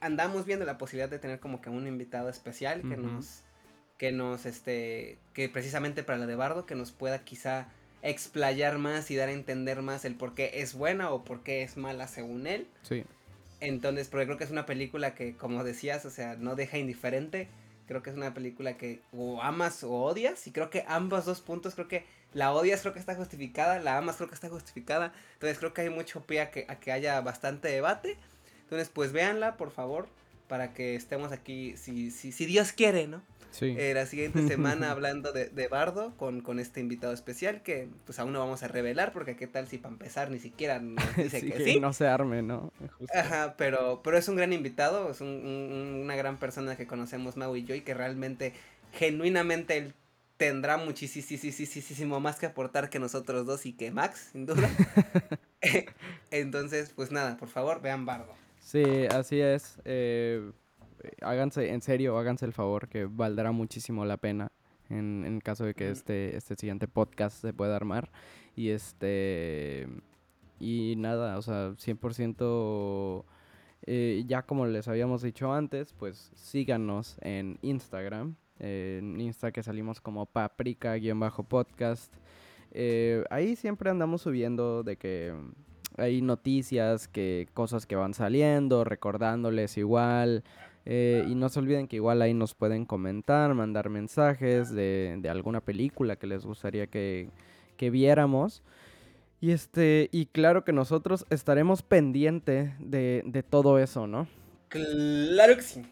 andamos viendo la posibilidad de tener como que un invitado especial que que precisamente para la de Bardo, que nos pueda quizá explayar más y dar a entender más el por qué es buena o por qué es mala según él. Sí. Entonces, porque creo que es una película que, como decías, o sea, no deja indiferente. Creo que es una película que o amas o odias, y creo que ambos dos puntos, creo que la odias creo que está justificada, la amas creo que está justificada. Entonces creo que hay mucho pie a que haya bastante debate. Entonces, pues véanla, por favor, para que estemos aquí, si Dios quiere, ¿no? Sí. La siguiente semana hablando de Bardo con este invitado especial que, pues, aún no vamos a revelar porque qué tal si para empezar ni siquiera nos dice sí, que sí. No se arme, ¿no? Justo. Ajá, pero es un gran invitado, es una gran persona que conocemos Mau y yo y que realmente, genuinamente, él tendrá muchísimo más que aportar que nosotros dos y que Max, sin duda. Entonces, pues nada, por favor, vean Bardo. Sí, así es, háganse, en serio, háganse el favor que valdrá muchísimo la pena en caso de que este siguiente podcast se pueda armar y y nada, o sea, 100% ya como les habíamos dicho antes, pues síganos en Instagram, en Insta que salimos como paprika-podcast, ahí siempre andamos subiendo de que... Hay noticias, cosas que van saliendo, recordándoles igual. Y no se olviden que igual ahí nos pueden comentar, mandar mensajes de alguna película que les gustaría que viéramos. Y claro que nosotros estaremos pendientes de todo eso, ¿no? Claro que sí.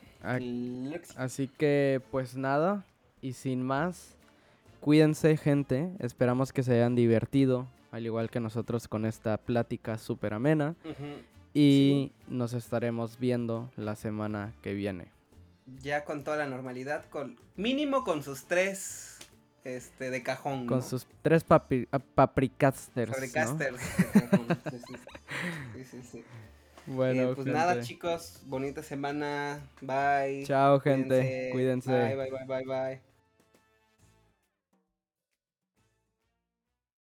Así que, pues nada, y sin más, cuídense, gente. Esperamos que se hayan divertido. Al igual que nosotros con esta plática súper amena. Uh-huh. Y nos estaremos viendo la semana que viene. Ya con toda la normalidad, mínimo con sus 3 de cajón. Con sus 3 papricasters. Papricasters. ¿No? Sí. Bueno, pues gente. Nada, chicos. Bonita semana. Bye. Chao, gente. Cuídense. Bye.